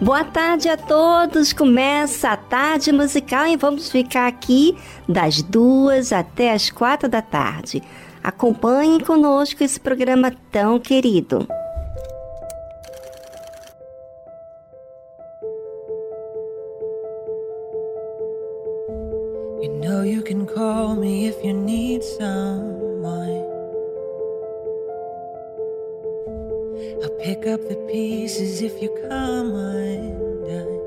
Boa tarde a todos, começa a Tarde Musical e vamos ficar aqui das 2 até as 4 da tarde. Acompanhe conosco esse programa tão querido. You know you can call me if you need someone. I'll pick up the pieces if you come undone.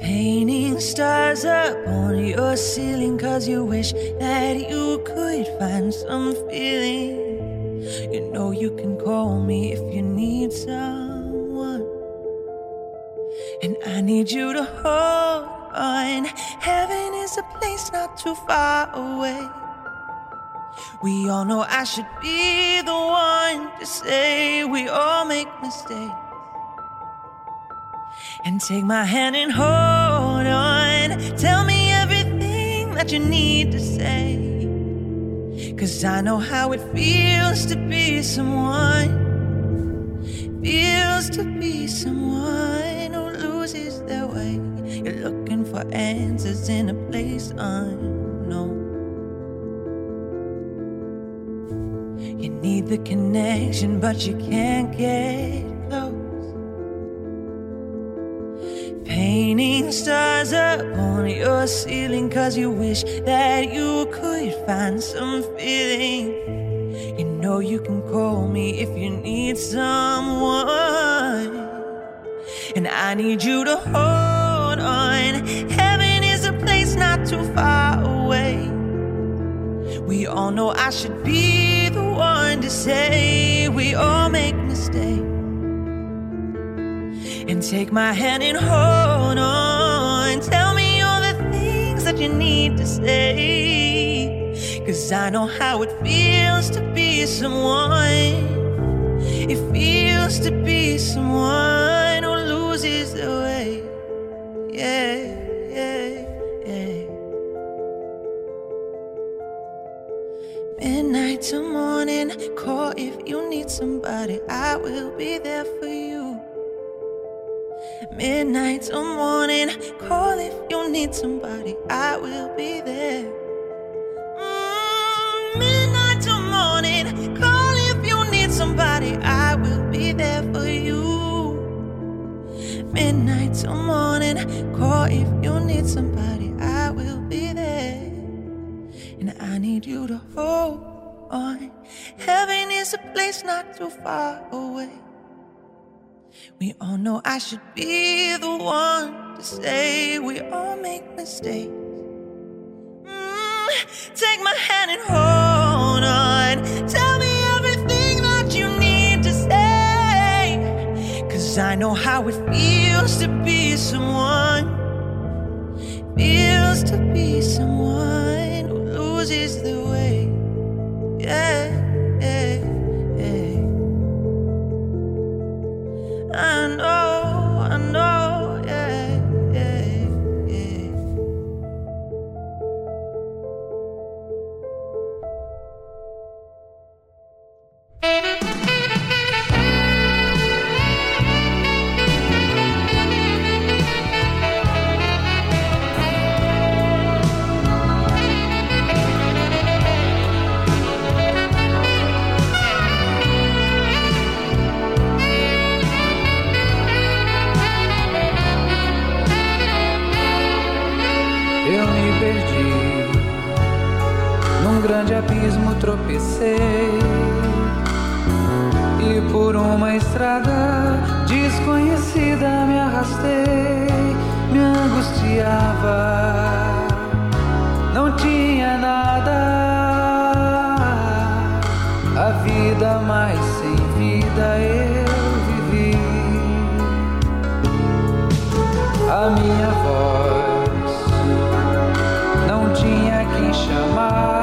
Painting stars up on your ceiling, 'cause you wish that you could find some feeling. You know you can call me if you need someone. And I need you to hold on. Heaven is a place not too far away. We all know I should be the one to say we all make mistakes. And take my hand and hold on. Tell me everything that you need to say. 'Cause I know how it feels to be someone. Feels to be someone who loses their way. You're looking for answers in a place unknown. You need the connection, but you can't get close. Painting stars up on your ceiling, 'cause you wish that you could find some feeling. You know you can call me if you need someone. And I need you to hold on. Heaven is a place not too far away. We all know I should be the one to say we all make mistakes. And take my hand and hold on. Tell me all the things that you need to say, 'cause I know how it feels to be someone. It feels to be someone who loses the way. Yeah, yeah, yeah. Midnight to morning, call if you need somebody. I will be there for you. Midnight to morning, call if you need somebody. I will be there. Midnight to morning, call if you need somebody. I will be there for you. Midnight to morning, call if you need somebody. I will be there. And I need you to hold on. Heaven is a place not too far away. We all know I should be the one to say we all make mistakes. Take my hand and hold on. Tell me everything that you need to say, 'cause I know how it feels to be someone. Feels to be someone who loses the way. Yeah, yeah. I know, yeah, yeah, yeah. Num grande abismo tropecei e por uma estrada desconhecida me arrastei. Me angustiava, não tinha nada. A vida mais sem vida eu vivi. A minha voz não tinha quem chamar.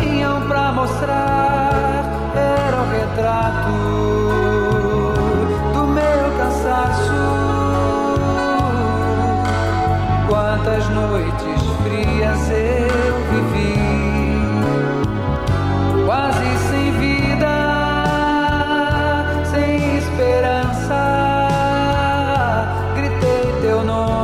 Tinham pra mostrar, era o retrato do meu cansaço. Quantas noites frias eu vivi, quase sem vida, sem esperança. Gritei teu nome.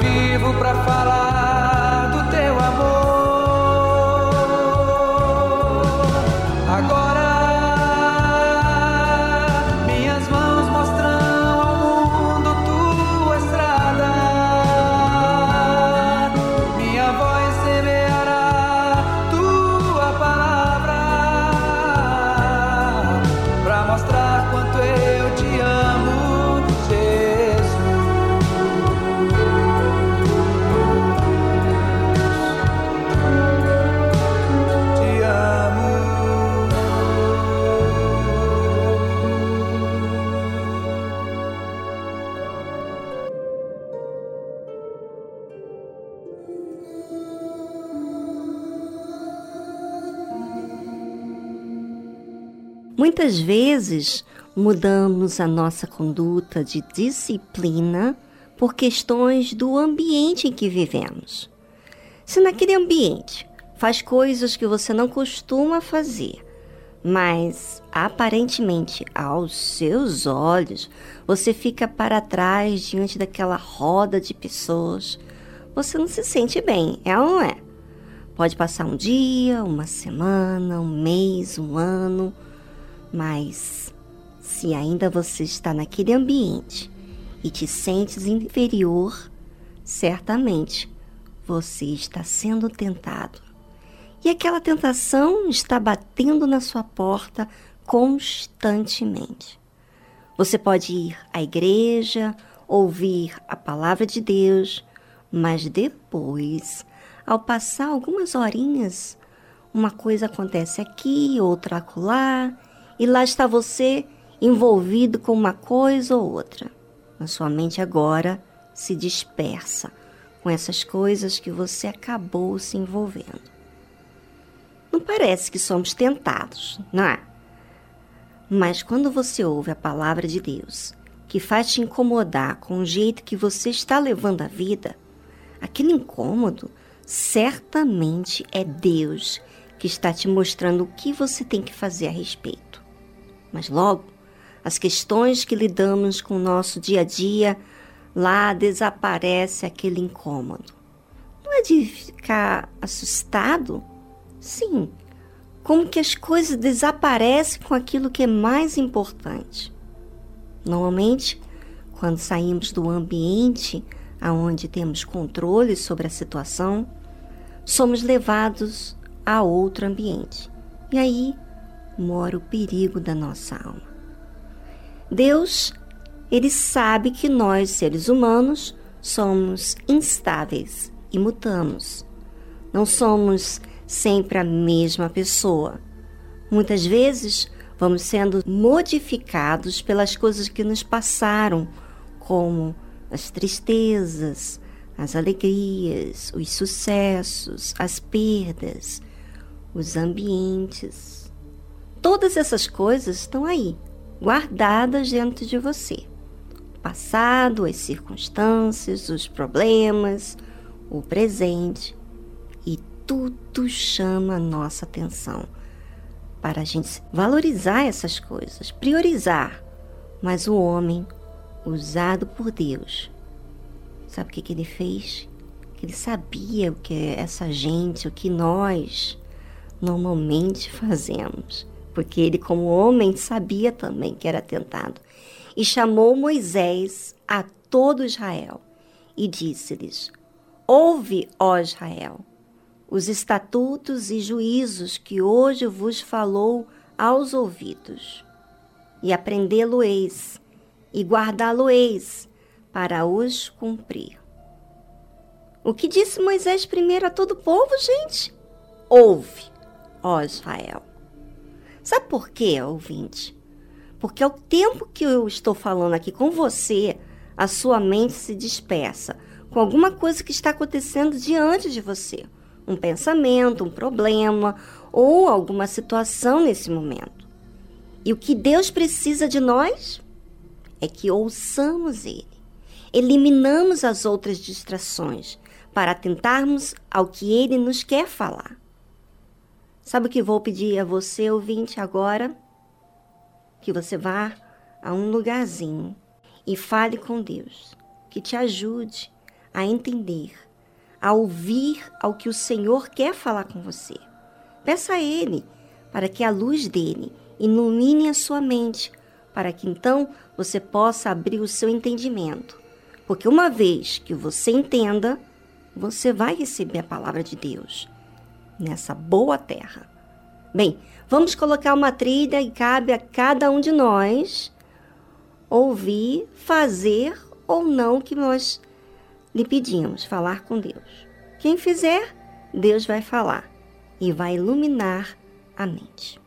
Vivo pra falar. Muitas vezes mudamos a nossa conduta de disciplina por questões do ambiente em que vivemos. Se naquele ambiente faz coisas que você não costuma fazer, mas aparentemente aos seus olhos você fica para trás diante daquela roda de pessoas, você não se sente bem, é ou não é? Pode passar um dia, uma semana, um mês, um ano, mas se ainda você está naquele ambiente e te sentes inferior, certamente você está sendo tentado. E aquela tentação está batendo na sua porta constantemente. Você pode ir à igreja, ouvir a palavra de Deus, mas depois, ao passar algumas horinhas, uma coisa acontece aqui, outra acolá, e lá está você envolvido com uma coisa ou outra. A sua mente agora se dispersa com essas coisas que você acabou se envolvendo. Não parece que somos tentados, não é? Mas quando você ouve a palavra de Deus, que faz te incomodar com o jeito que você está levando a vida, aquele incômodo certamente é Deus que está te mostrando o que você tem que fazer a respeito. Mas logo, as questões que lidamos com o nosso dia a dia, lá desaparece aquele incômodo. Não é de ficar assustado? Sim, como que as coisas desaparecem com aquilo que é mais importante. Normalmente, quando saímos do ambiente onde temos controle sobre a situação, somos levados a outro ambiente. E aí mora o perigo da nossa alma. Deus, Ele sabe que nós, seres humanos, somos instáveis e mutamos. Não somos sempre a mesma pessoa. Muitas vezes, vamos sendo modificados pelas coisas que nos passaram, como as tristezas, as alegrias, os sucessos, as perdas, os ambientes. Todas essas coisas estão aí, guardadas dentro de você. O passado, as circunstâncias, os problemas, o presente, e tudo chama a nossa atenção para a gente valorizar essas coisas, priorizar. Mas o homem, usado por Deus, sabe o que ele fez? Ele sabia o que essa gente, o que nós normalmente fazemos. Porque ele, como homem, sabia também que era tentado. E chamou Moisés a todo Israel e disse-lhes: Ouve, ó Israel, os estatutos e juízos que hoje vos falou aos ouvidos, e aprendê-lo-eis, e guardá-lo-eis, para os cumprir. O que disse Moisés primeiro a todo o povo, gente? Ouve, ó Israel. Sabe por quê, ouvinte? Porque ao tempo que eu estou falando aqui com você, a sua mente se dispersa com alguma coisa que está acontecendo diante de você. Um pensamento, um problema ou alguma situação nesse momento. E o que Deus precisa de nós é que ouçamos Ele. Eliminamos as outras distrações para atentarmos ao que Ele nos quer falar. Sabe o que vou pedir a você, ouvinte, agora? Que você vá a um lugarzinho e fale com Deus, que te ajude a entender, a ouvir ao que o Senhor quer falar com você. Peça a Ele para que a luz dEle ilumine a sua mente, para que então você possa abrir o seu entendimento. Porque uma vez que você entenda, você vai receber a palavra de Deus nessa boa terra. Bem, vamos colocar uma trilha e cabe a cada um de nós ouvir, fazer ou não o que nós lhe pedimos, falar com Deus. Quem fizer, Deus vai falar e vai iluminar a mente.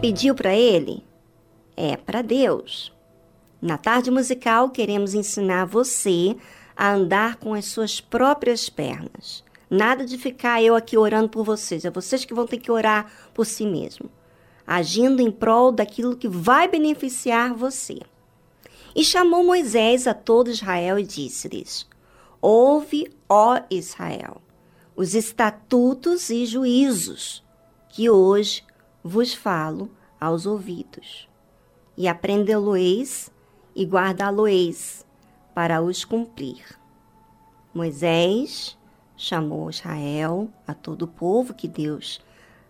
Pediu para ele? É para Deus. Na Tarde Musical, queremos ensinar você a andar com as suas próprias pernas. Nada de ficar eu aqui orando por vocês. É vocês que vão ter que orar por si mesmo. Agindo em prol daquilo que vai beneficiar você. E chamou Moisés a todo Israel e disse-lhes: ouve, ó Israel, os estatutos e juízos que hoje vos falo aos ouvidos, e aprendê-lo-eis e guardá-lo-eis para os cumprir. Moisés chamou Israel, a todo o povo que Deus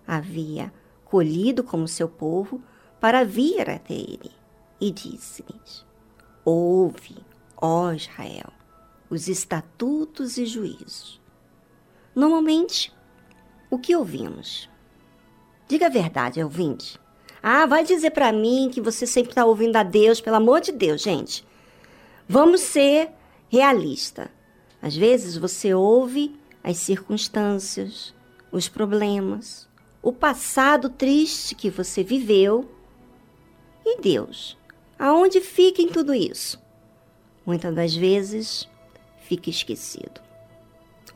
havia colhido como seu povo, para vir até ele, e disse-lhes: ouve, ó Israel, os estatutos e juízos. Normalmente, o que ouvimos? Diga a verdade, ouvinte. Ah, vai dizer para mim que você sempre está ouvindo a Deus, pelo amor de Deus, gente. Vamos ser realistas. Às vezes você ouve as circunstâncias, os problemas, o passado triste que você viveu. E Deus, aonde fica em tudo isso? Muitas das vezes fica esquecido.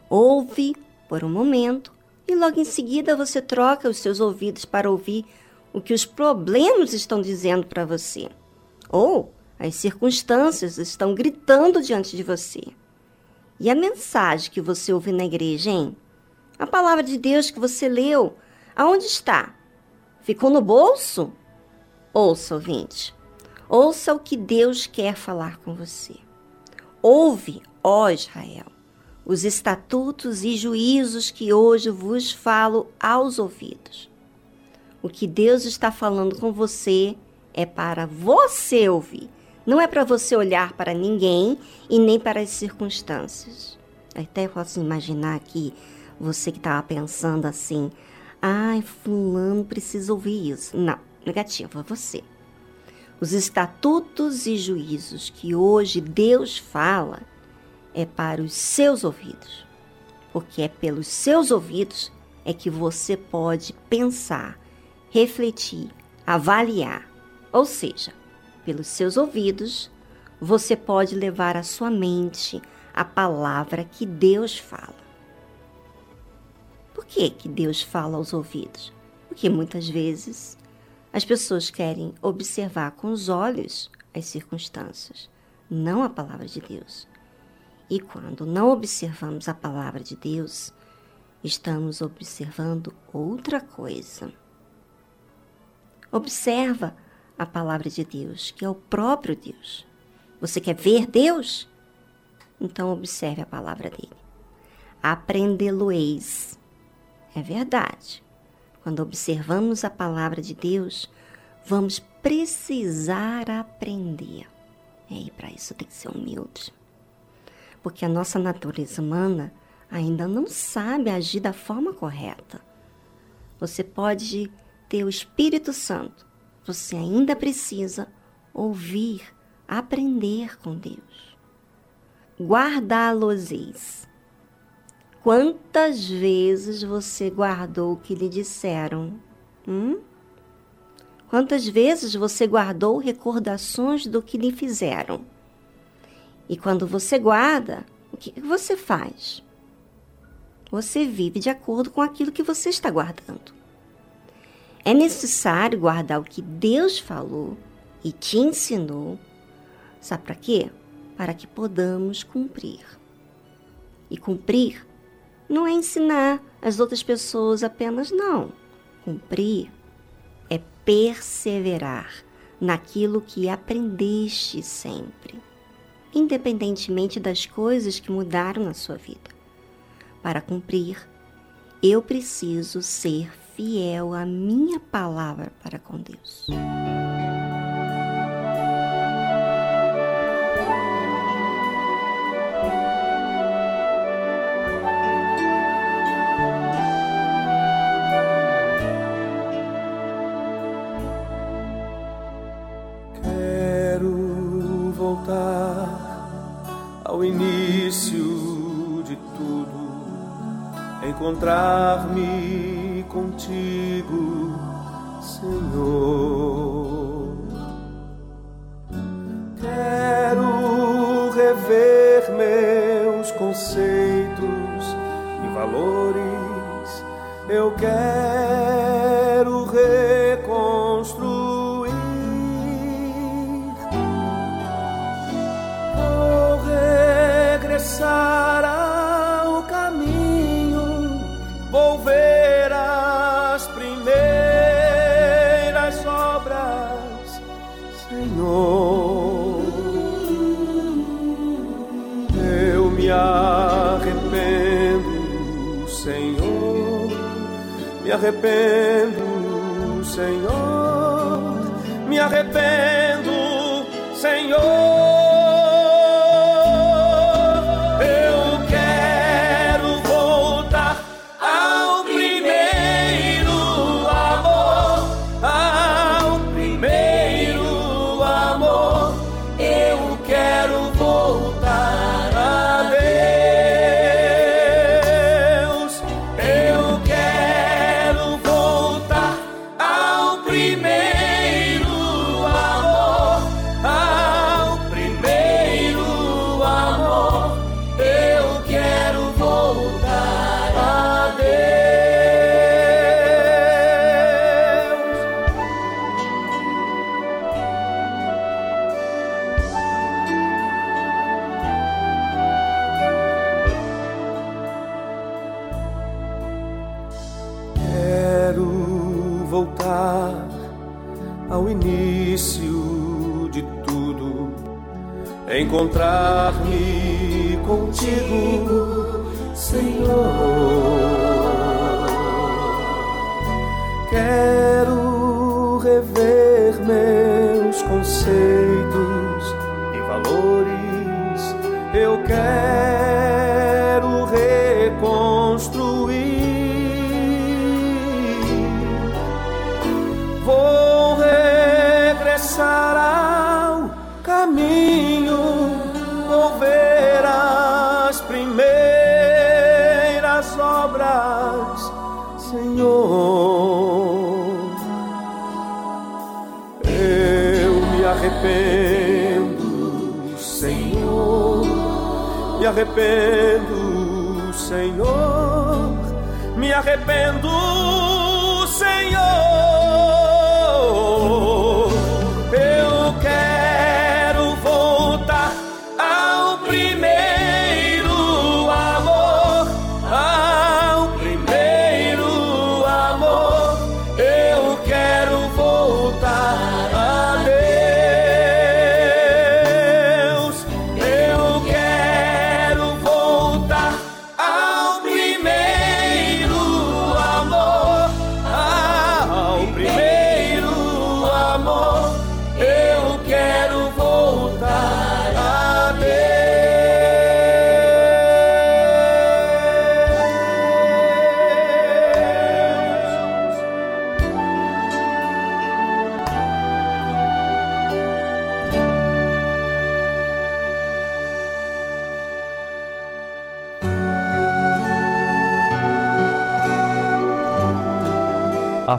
Ouve por um momento e logo em seguida você troca os seus ouvidos para ouvir o que os problemas estão dizendo para você, ou as circunstâncias estão gritando diante de você. E a mensagem que você ouve na igreja, hein? A palavra de Deus que você leu, aonde está? Ficou no bolso? Ouça, ouvinte. Ouça o que Deus quer falar com você. Ouve, ó Israel, os estatutos e juízos que hoje vos falo aos ouvidos. O que Deus está falando com você é para você ouvir. Não é para você olhar para ninguém e nem para as circunstâncias. Até posso imaginar aqui, você que estava pensando assim: ai, fulano precisa ouvir isso. Não, negativo, é você. Os estatutos e juízos que hoje Deus fala é para os seus ouvidos, porque é pelos seus ouvidos é que você pode pensar, refletir, avaliar. Ou seja, pelos seus ouvidos, você pode levar à sua mente a palavra que Deus fala. Por que que Deus fala aos ouvidos? Porque muitas vezes as pessoas querem observar com os olhos as circunstâncias, não a palavra de Deus. E quando não observamos a palavra de Deus, estamos observando outra coisa. Observa a palavra de Deus, que é o próprio Deus. Você quer ver Deus? Então observe a palavra dele. Aprendê-lo-eis. É verdade. Quando observamos a palavra de Deus, vamos precisar aprender. E para isso tem que ser humilde. Porque a nossa natureza humana ainda não sabe agir da forma correta. Você pode ter o Espírito Santo, você ainda precisa ouvir, aprender com Deus. Guardá-los-eis. Quantas vezes você guardou o que lhe disseram? Quantas vezes você guardou recordações do que lhe fizeram? E quando você guarda, o que você faz? Você vive de acordo com aquilo que você está guardando. É necessário guardar o que Deus falou e te ensinou. Sabe para quê? Para que podamos cumprir. E cumprir não é ensinar as outras pessoas apenas, não. Cumprir é perseverar naquilo que aprendeste sempre, independentemente das coisas que mudaram na sua vida. Para cumprir, eu preciso ser fiel à minha palavra para com Deus. Quero voltar ao início de tudo, encontrar-me contigo, Senhor, quero rever meus conceitos e valores, eu quero reconstruir, vou regressar ao caminho, vou ver as primeiras obras, Senhor, eu me arrependo, Senhor, me arrependo, Senhor, me arrependo, Senhor. Encontrar-me contigo, Senhor. Quero rever meus conceitos e valores, eu quero reconstruir, vou regressar ao caminho, ver as primeiras obras, Senhor, eu me arrependo, Senhor, me arrependo, Senhor, me arrependo, Senhor, eu quero. A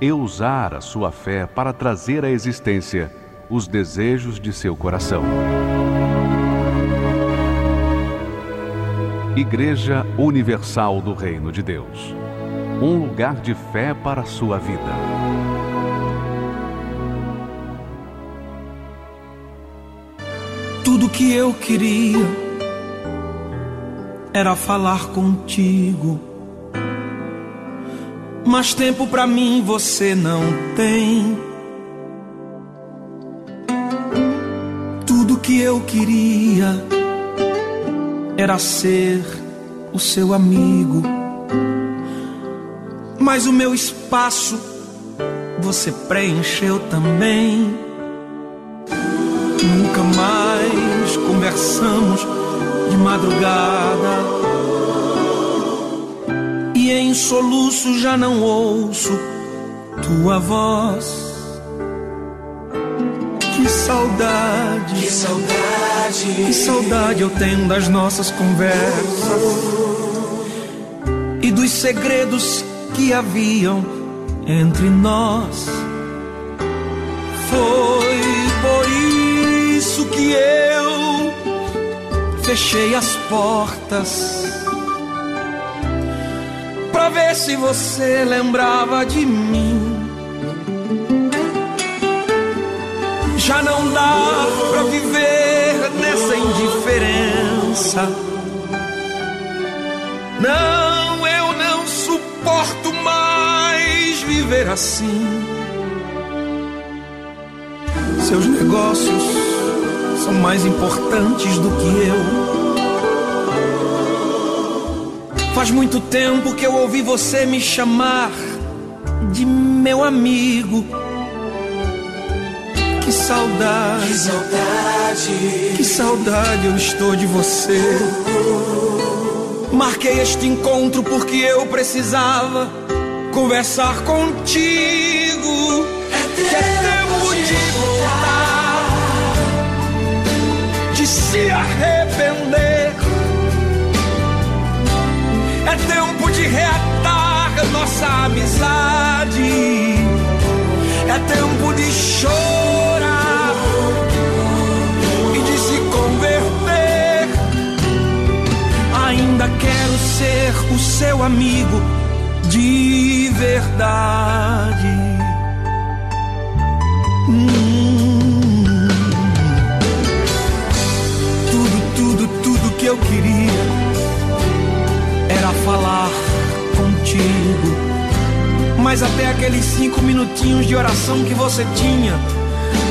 e usar a sua fé para trazer à existência os desejos de seu coração. Igreja Universal do Reino de Deus, um lugar de fé para a sua vida. Tudo que eu queria era falar contigo, mas tempo pra mim você não tem. Tudo que eu queria era ser o seu amigo, mas o meu espaço você preencheu também. Nunca mais conversamos de madrugada, e em soluço já não ouço tua voz. Que saudade, que saudade, que saudade eu tenho das nossas conversas e dos segredos que haviam entre nós. Foi por isso que eu fechei as portas, pra ver se você lembrava de mim. Já não dá pra viver nessa indiferença. Não, eu não suporto mais viver assim. Seus negócios são mais importantes do que eu. Faz muito tempo que eu ouvi você me chamar de meu amigo. Que saudade, que saudade, que saudade eu estou de você. Marquei este encontro porque eu precisava conversar contigo. É tempo de voltar, de se arrepender. É tempo de reatar nossa amizade. É tempo de chorar converter. Ainda quero ser o seu amigo de verdade. Tudo que eu queria era falar contigo, mas até aqueles 5 minutinhos de oração que você tinha,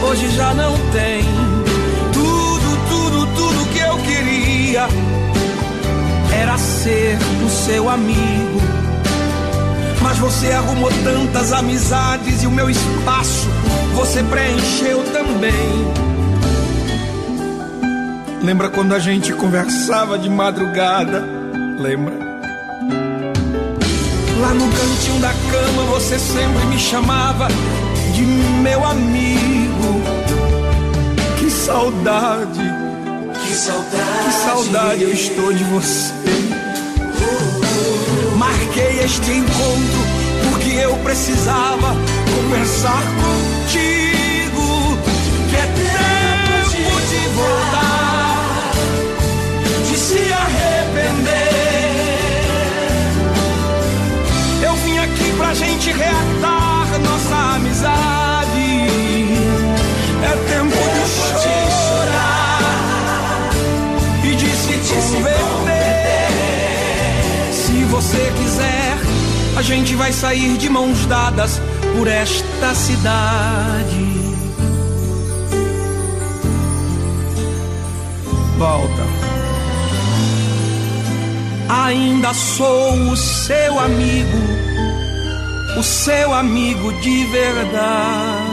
hoje já não tem. Tudo que eu queria era ser o seu amigo, mas você arrumou tantas amizades e o meu espaço você preencheu também. Lembra quando a gente conversava de madrugada? Lembra? Lá no cantinho da cama você sempre me chamava de meu amigo. Que saudade, que saudade, que saudade eu estou de você. Marquei este encontro porque eu precisava conversar contigo. Que é tempo de voltar, de se arrepender. Eu vim aqui pra gente reatar nossa amizade. É tempo de chorar, se converter. Se você quiser, a gente vai sair de mãos dadas por esta cidade. Volta. Ainda sou o seu amigo de verdade.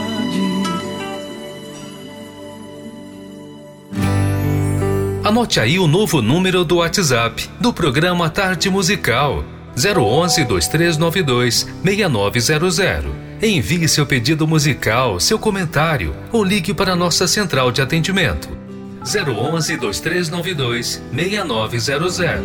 Anote aí o novo número do WhatsApp do programa Tarde Musical, 011-2392-6900. Envie seu pedido musical, seu comentário ou ligue para a nossa central de atendimento, 011-2392-6900.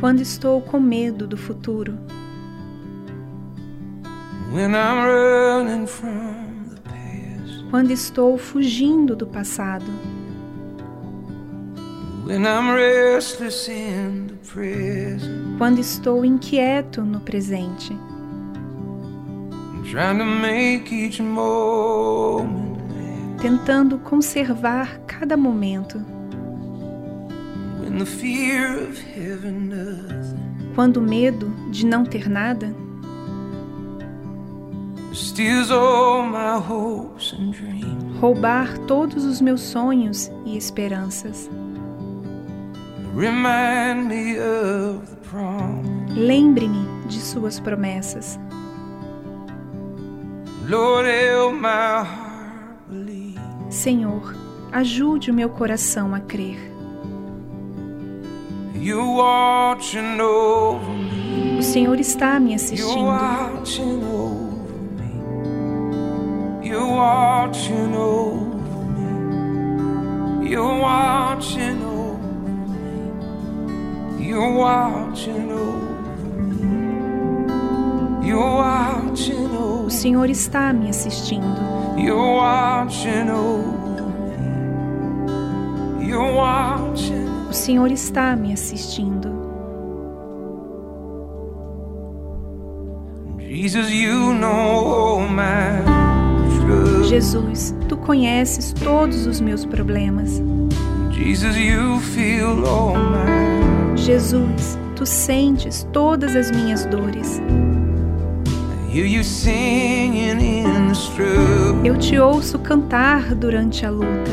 Quando estou com medo do futuro, quando estou fugindo do passado, quando estou inquieto no presente, tentando conservar cada momento, quando o medo de não ter nada roubar todos os meus sonhos e esperanças. Lembre-me de suas promessas. Senhor, ajude o meu coração a crer. O Senhor está me assistindo. O Senhor está me assistindo. O Senhor está me assistindo. Jesus, Jesus, tu conheces todos os meus problemas. Jesus, tu sentes todas as minhas dores. Eu te ouço cantar durante a luta.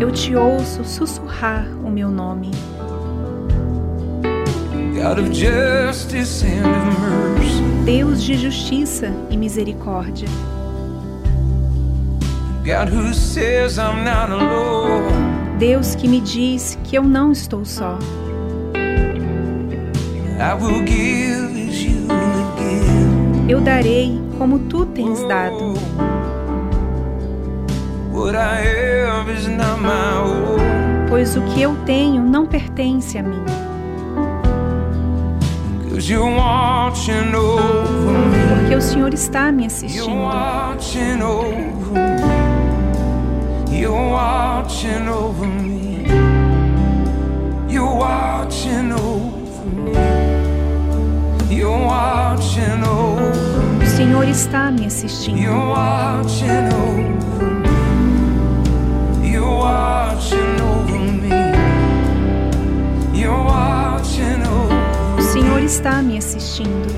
Eu te ouço sussurrar o meu nome. Deus de justiça e misericórdia. Deus que me diz que eu não estou só. Eu darei como tu tens dado. Pois o que eu tenho não pertence a mim. Porque o Senhor está me assistindo. O Senhor está me assistindo. O Senhor está me assistindo.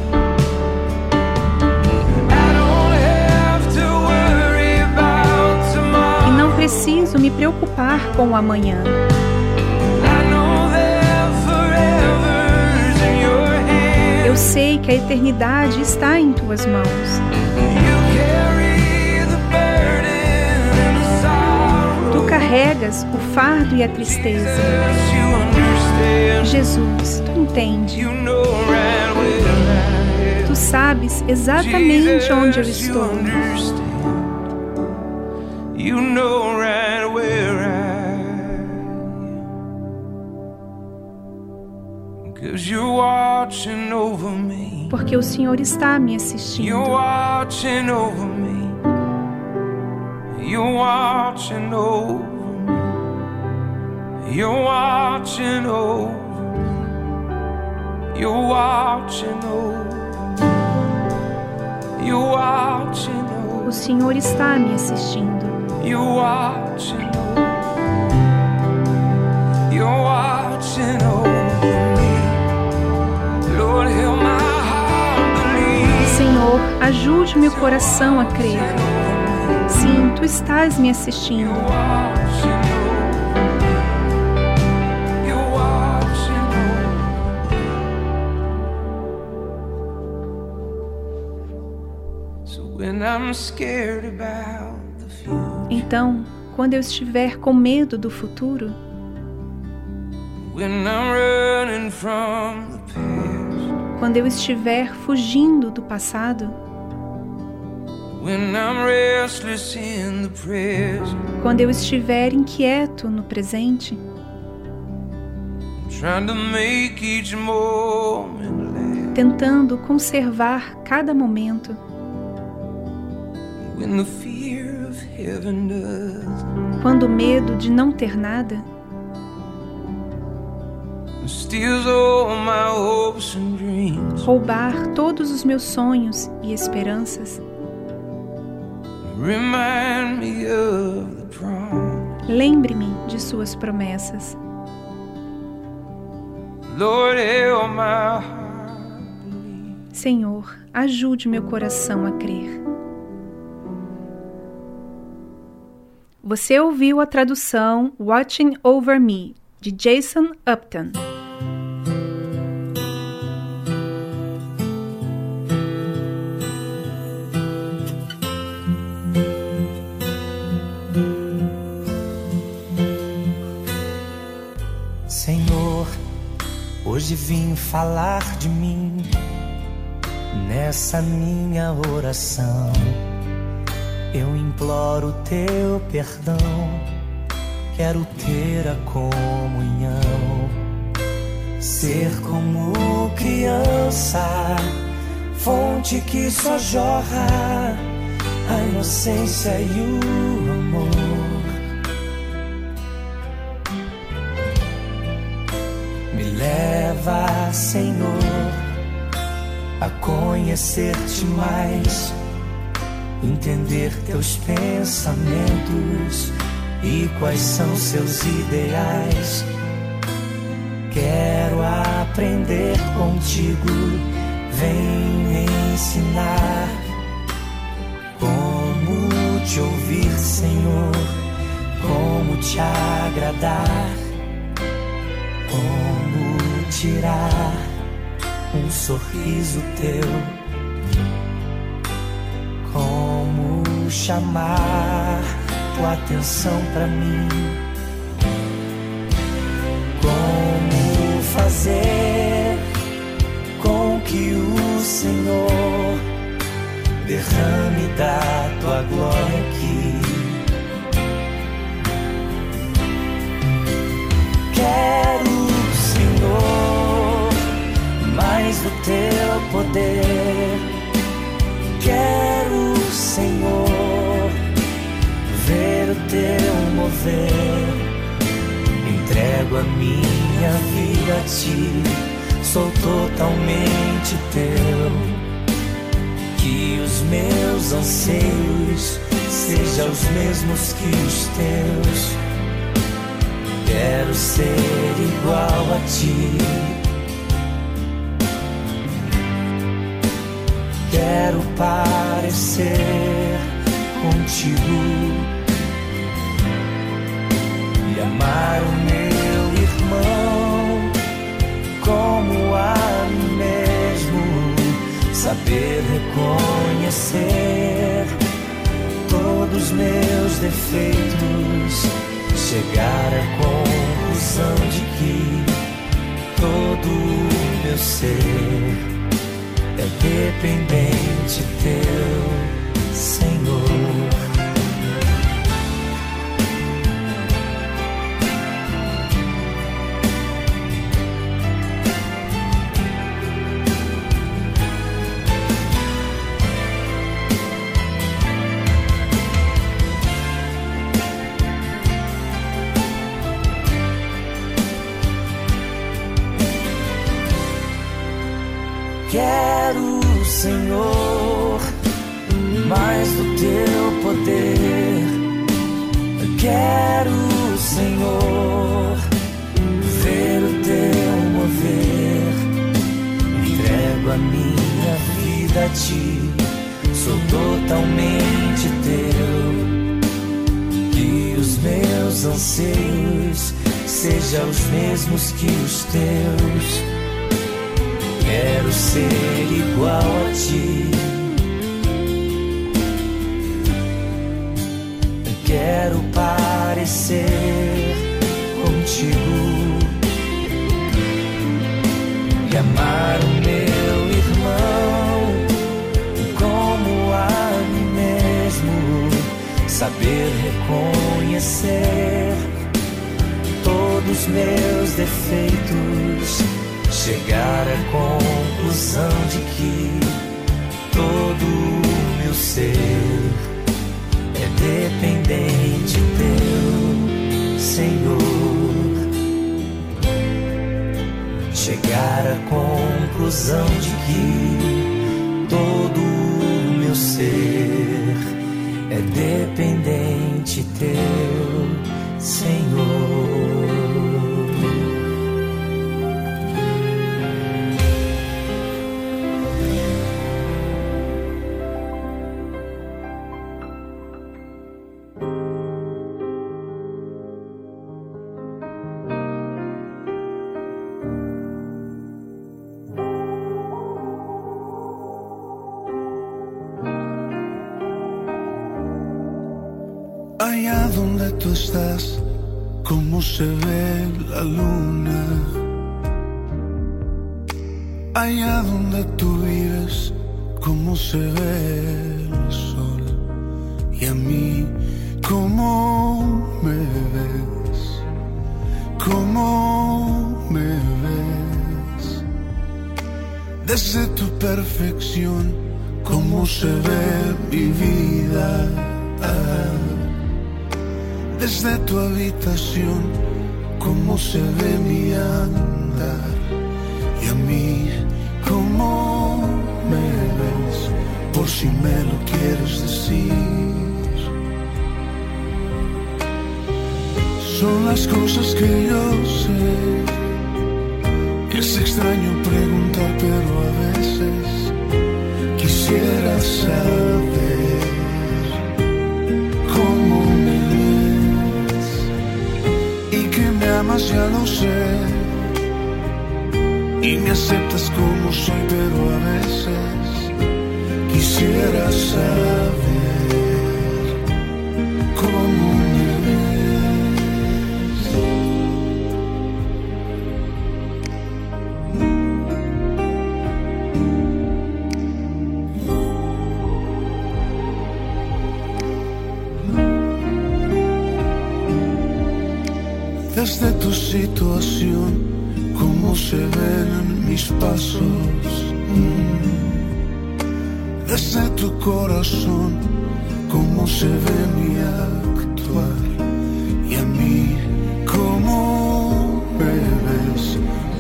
Preciso me preocupar com o amanhã. Eu sei que a eternidade está em tuas mãos. Tu carregas o fardo e a tristeza. Jesus, tu entende. Tu sabes exatamente onde eu estou. You know right where I am. 'Cause you're watching over me. Porque o Senhor está me assistindo. You're watching over me. You're watching over me. You're watching over me. You're watching over me. You're watching over me. O Senhor está me assistindo. You're watching over me. You're watching over me. Lord, help my heart believe. Senhor, ajude meu coração a crer. Sim, tu estás me assistindo. So when I'm scared about. Então, quando eu estiver com medo do futuro, quando eu estiver fugindo do passado, Quando eu estiver inquieto no presente, tentando conservar cada momento, quando o medo de não ter nada roubar todos os meus sonhos e esperanças, lembre-me de suas promessas. Senhor, ajude meu coração a crer. Você ouviu a tradução Watching Over Me, de Jason Upton. Hoje vim falar de mim nessa minha oração. Eu imploro teu perdão, quero ter a comunhão, ser como criança, fonte que só jorra a inocência e o amor. Leva, Senhor, a conhecer-te mais, entender teus pensamentos e quais são seus ideais. Quero aprender contigo, vem me ensinar como te ouvir, Senhor, como te agradar, como tirar um sorriso teu, como chamar tua atenção pra mim, como fazer com que o Senhor derrame da tua glória aqui. Quero, Senhor, mais do teu poder. Quero, Senhor, ver o teu mover. Entrego a minha vida a ti, sou totalmente teu. Que os meus anseios sejam os mesmos que os teus. Quero ser igual a ti. Quero parecer contigo e amar o meu irmão como a mim mesmo. Saber reconhecer todos meus defeitos, chegar à conclusão de que todo o meu ser é dependente teu, Senhor. Quero, Senhor, mais do teu poder. Quero, Senhor, ver o teu mover. Entrego a minha vida a ti, sou totalmente teu. Que os meus anseios sejam os mesmos que os teus. Quero ser igual a ti. Quero parecer contigo e amar o meu irmão como a mim mesmo. poder reconhecer todos meus defeitos, chegar à conclusão de que todo o meu ser é dependente teu, Senhor. Chegar à conclusão de que todo o meu ser é dependente teu, Senhor. Allá donde tú estás, como se ve la luna. Allá donde tú vives, como se ve el sol. Y a mí, como me ves, como me ves. Desde tu perfección, como se ve mi vida. Desde tu habitación, cómo se ve mi andar, y a mí, cómo me ves, por si me lo quieres decir. Son las cosas que yo sé, es extraño preguntar, pero a veces quisiera saber. Más ya lo sé, y me aceptas como soy, pero a veces quisiera saber cómo me desde tu situación, cómo se ven mis pasos. Desde tu corazón, cómo se ve mi actuar. Y a mí, cómo me ves,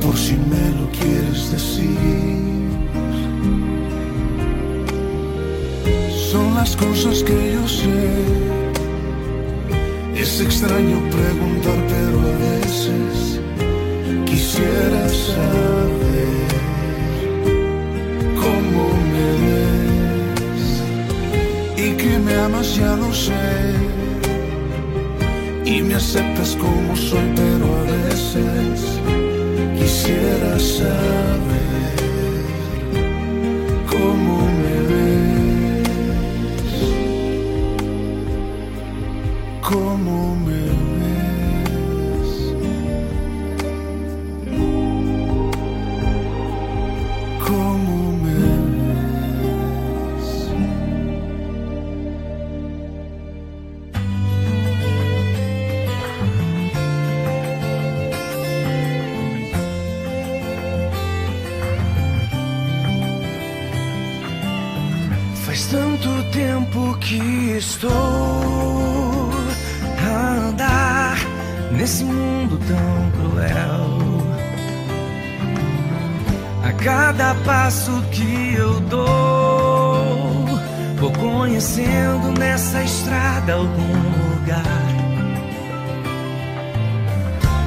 por si me lo quieres decir. Son las cosas que yo sé. Es extraño preguntar, pero a veces quisiera saber cómo me ves, y que me amas ya lo sé, y me aceptas como soy, pero a veces quisiera saber cómo me ves. Como me ves, como me ves. Faz tanto tempo que estou andar nesse mundo tão cruel. A cada passo que eu dou, vou conhecendo nessa estrada algum lugar.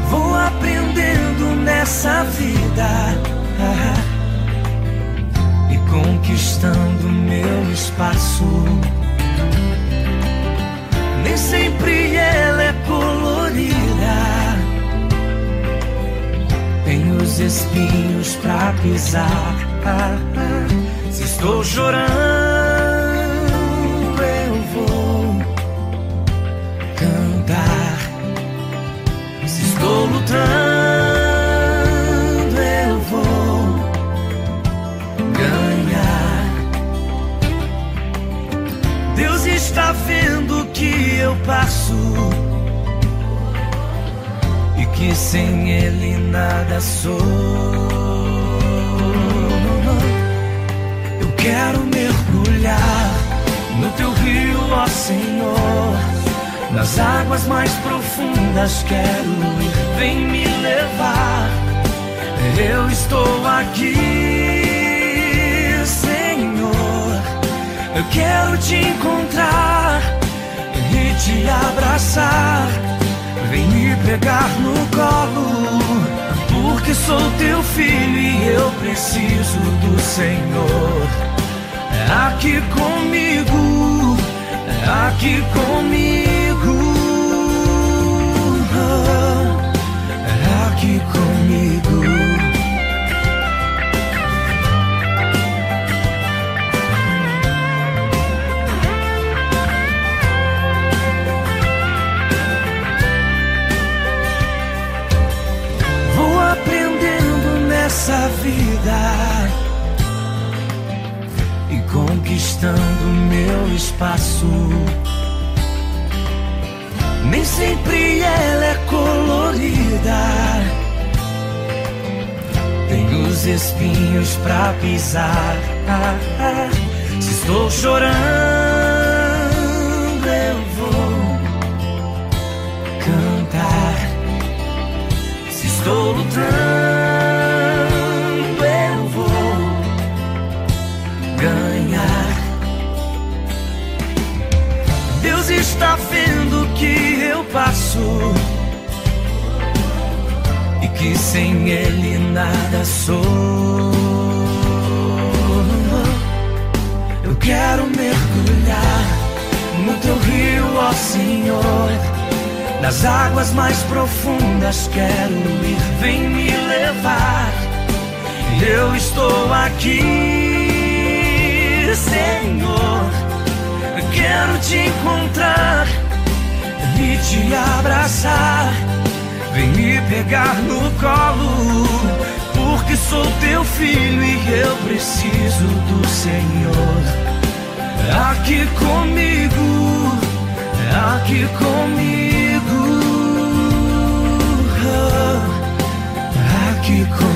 Vou aprendendo nessa vida e conquistando meu espaço. Nem sempre ela é colorida, tem os espinhos pra pisar. Se estou chorando, eu vou cantar. Se estou lutando, eu vou ganhar. Deus está vendo o que eu passo, e que sem Ele nada sou. Eu quero mergulhar no Teu rio, ó Senhor, nas águas mais profundas quero ir, vem me levar. Eu estou aqui, Senhor, eu quero Te encontrar e Te abraçar. Vem me pegar no colo, porque sou Teu filho e eu preciso do Senhor. É aqui comigo, é aqui comigo, é aqui comigo. Essa vida e conquistando meu espaço, nem sempre ela é colorida, tem os espinhos pra pisar. Se estou chorando, eu vou cantar. Se estou lutando, está vendo o que eu passo, e que sem Ele nada sou. Eu quero mergulhar no Teu rio, ó Senhor, nas águas mais profundas quero ir, vem me levar. Eu estou aqui, Senhor, quero Te encontrar e Te abraçar. Vem me pegar no colo, porque sou Teu filho e eu preciso do Senhor. É aqui comigo, é aqui comigo, é aqui comigo.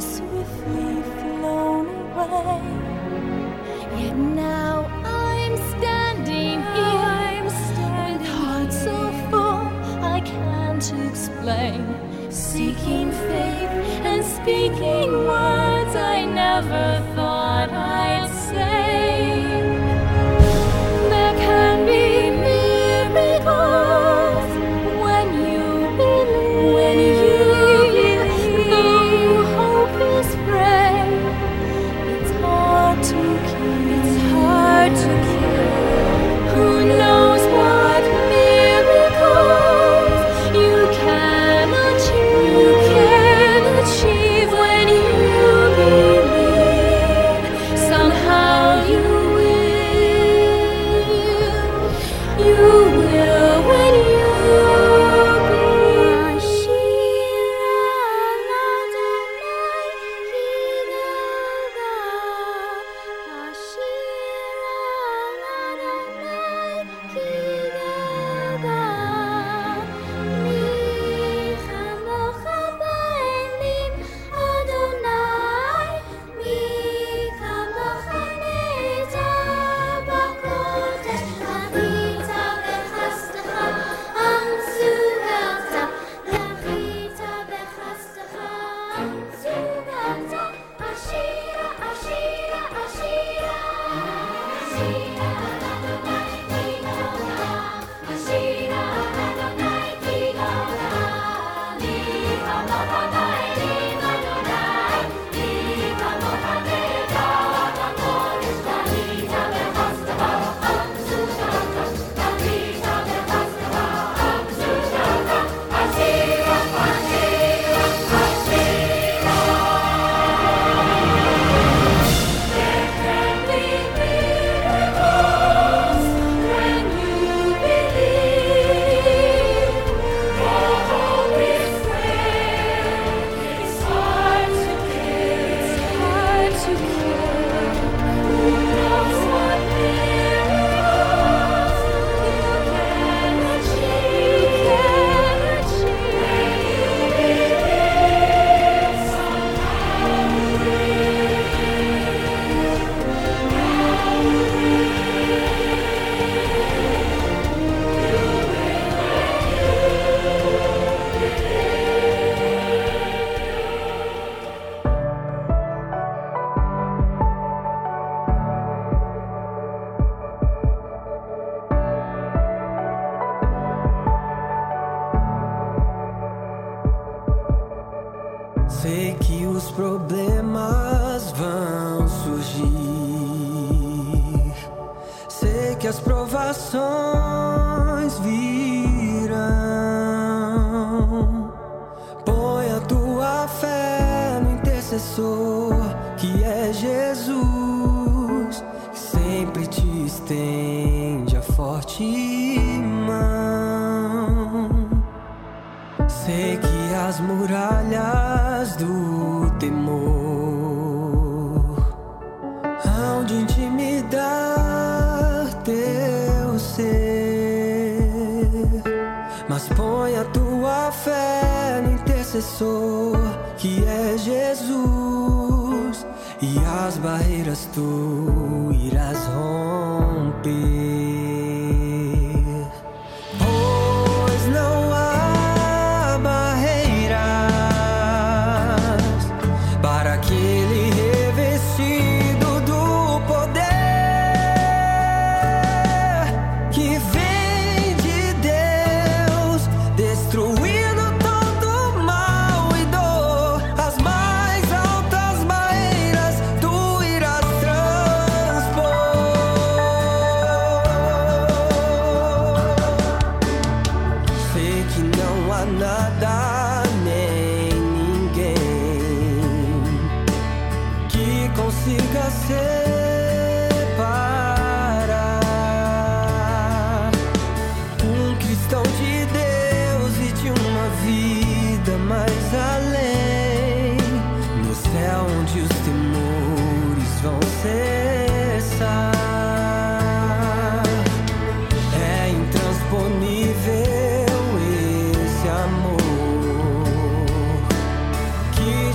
were swiftly flown away. Yet now I'm standing here with heart so full I can't explain, seeking faith and speaking words I never thought I'd say. There can be miracles when you believe, though hope is frail, it's hard to keep. Who knows what miracles you can achieve when you believe. Somehow you will when you believe. Sei que os problemas vão surgir, sei que as provações virão. Põe a tua fé no intercessor, que é Jesus, que sempre te estende a forte mão. Sei que as muralhas do temor hão de intimidar teu ser, mas põe a tua fé no intercessor, que é Jesus, e as barreiras tu irás romper. Pois não há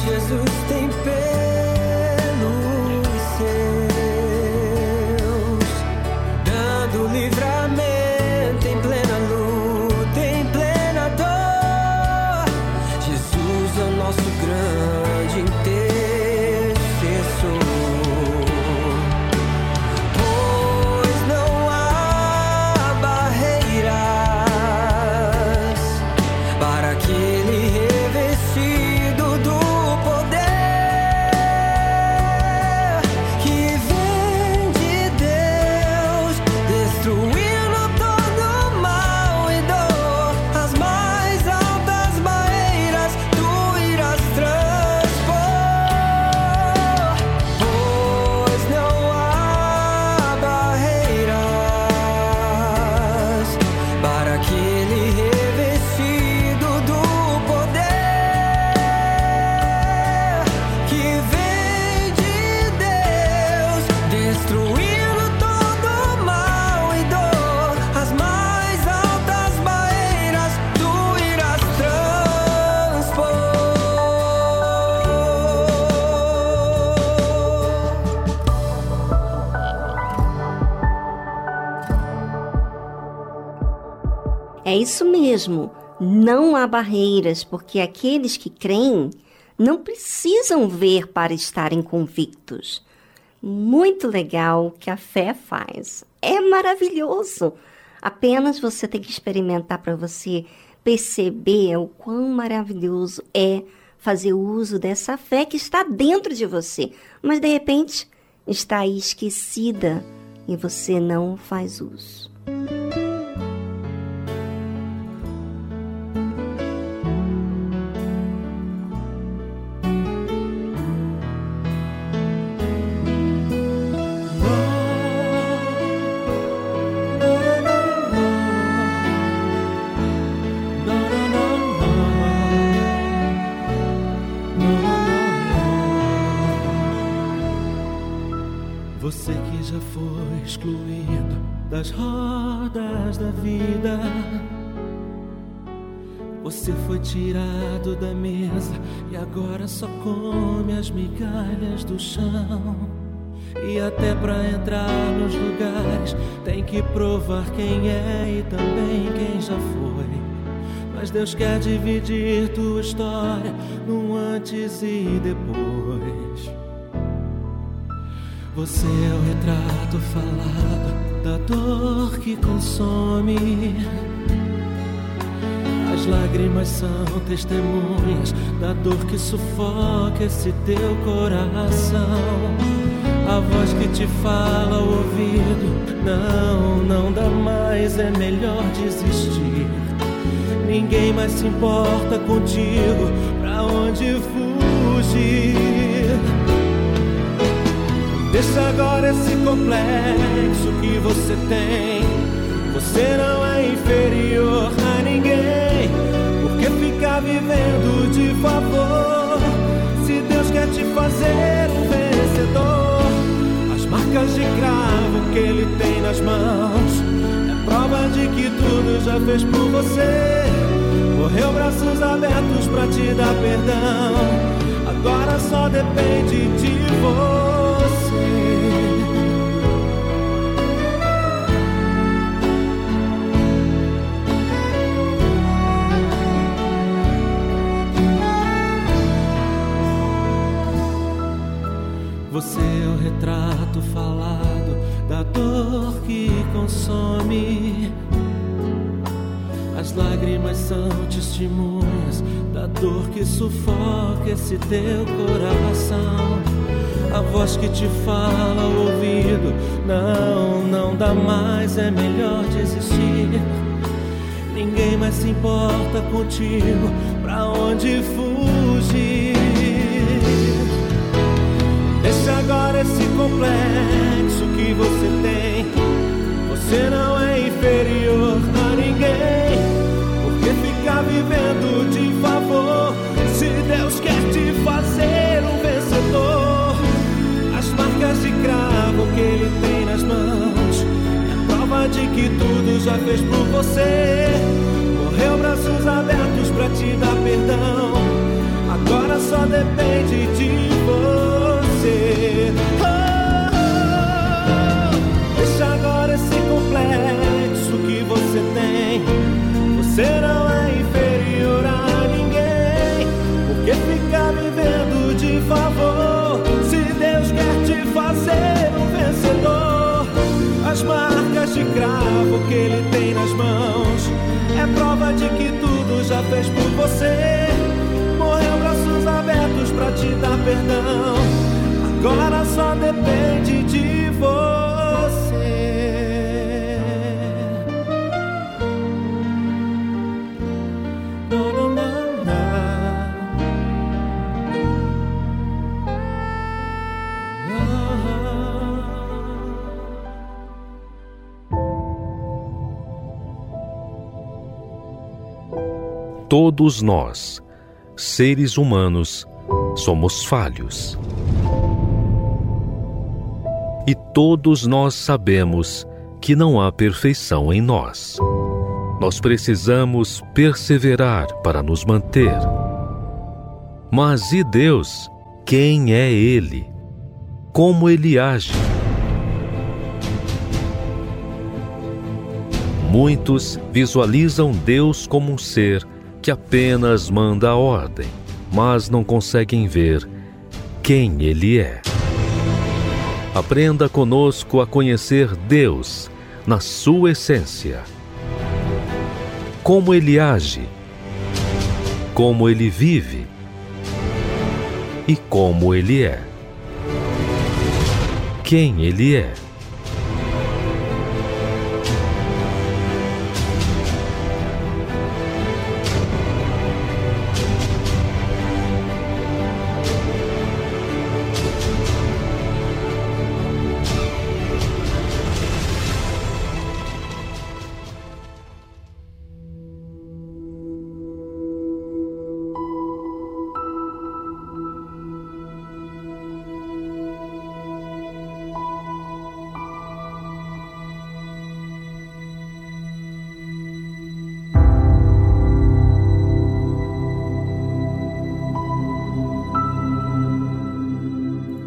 Jesus tem É isso mesmo, não há barreiras, porque aqueles que creem não precisam ver para estarem convictos. Muito legal o que a fé faz. É maravilhoso. Apenas você tem que experimentar para você perceber o quão maravilhoso é fazer uso dessa fé que está dentro de você, mas de repente está aí esquecida e você não faz uso. Você que já foi excluído das rodas da vida, você foi tirado da mesa e agora só come as migalhas do chão. E até pra entrar nos lugares tem que provar quem é e também quem já foi. Mas Deus quer dividir tua história num antes e depois. Você é o retrato falado da dor que consome. As lágrimas são testemunhas da dor que sufoca esse teu coração. A voz que te fala ao ouvido: não, não dá mais, é melhor desistir. Ninguém mais se importa contigo, pra onde fugir? Deixa agora esse complexo que você tem. Você não é inferior a ninguém. Por que ficar vivendo de favor? Se Deus quer te fazer um vencedor. As marcas de cravo que Ele tem nas mãos é prova de que tudo já fez por você. Correu braços abertos pra te dar perdão. Agora só depende de você. Você é o retrato falado da dor que consome. As lágrimas são testemunhas da dor que sufoca esse teu coração. A voz que te fala ao ouvido: não, não dá mais, é melhor desistir. Ninguém mais se importa contigo, pra onde fugir? Deixa agora esse complexo que você tem. Você não é inferior a ninguém. Por que ficar vivendo de favor? Se Deus quer te fazer um vencedor. As marcas de cravo que Ele tem nas mãos é prova de que tudo já fez por você. Correu braços abertos pra te dar perdão. Agora só depende de você. Oh, oh, deixa agora esse complexo que você tem. Você não é inferior a ninguém. Por que ficar vivendo de favor? Se Deus quer te fazer um vencedor. As marcas de cravo que Ele tem nas mãos é prova de que tudo já fez por você. Morreu braços abertos pra te dar perdão. Agora só depende de você. Todos nós, seres humanos, somos falhos. E todos nós sabemos que não há perfeição em nós. Nós precisamos perseverar para nos manter. Mas e Deus? Quem é Ele? Como Ele age? Muitos visualizam Deus como um ser que apenas manda a ordem, mas não conseguem ver quem Ele é. Aprenda conosco a conhecer Deus na sua essência. Como Ele age, como Ele vive e como Ele é. Quem Ele é.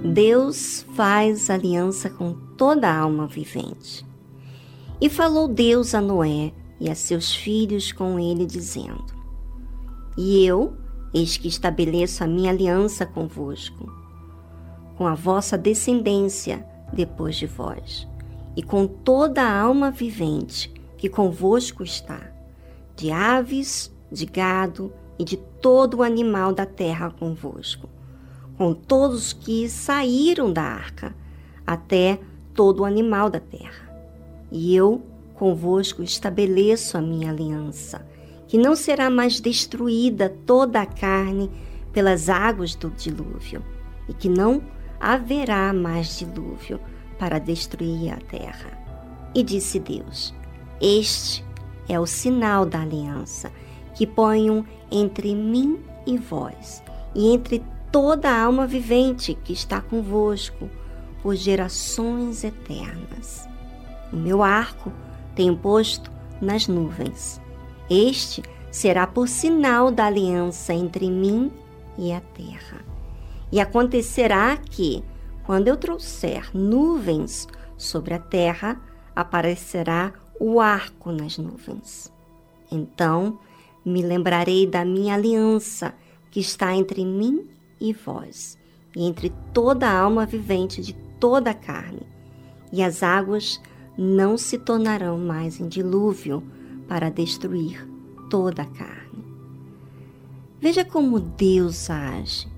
Deus faz aliança com toda a alma vivente. E falou Deus a Noé e a seus filhos com ele, dizendo: E eu, eis que estabeleço a minha aliança convosco, com a vossa descendência depois de vós, e com toda a alma vivente que convosco está, de aves, de gado e de todo o animal da terra convosco, com todos que saíram da arca, até todo animal da terra. E eu convosco estabeleço a minha aliança, que não será mais destruída toda a carne pelas águas do dilúvio, e que não haverá mais dilúvio para destruir a terra. E disse Deus: Este é o sinal da aliança, que ponho entre mim e vós, e entre toda a alma vivente que está convosco por gerações eternas. O meu arco tenho posto nas nuvens. Este será por sinal da aliança entre mim e a terra. E acontecerá que, quando eu trouxer nuvens sobre a terra, aparecerá o arco nas nuvens. Então me lembrarei da minha aliança que está entre mim e vós, e entre toda a alma vivente de toda a carne, e as águas não se tornarão mais em dilúvio para destruir toda a carne. Veja como Deus age.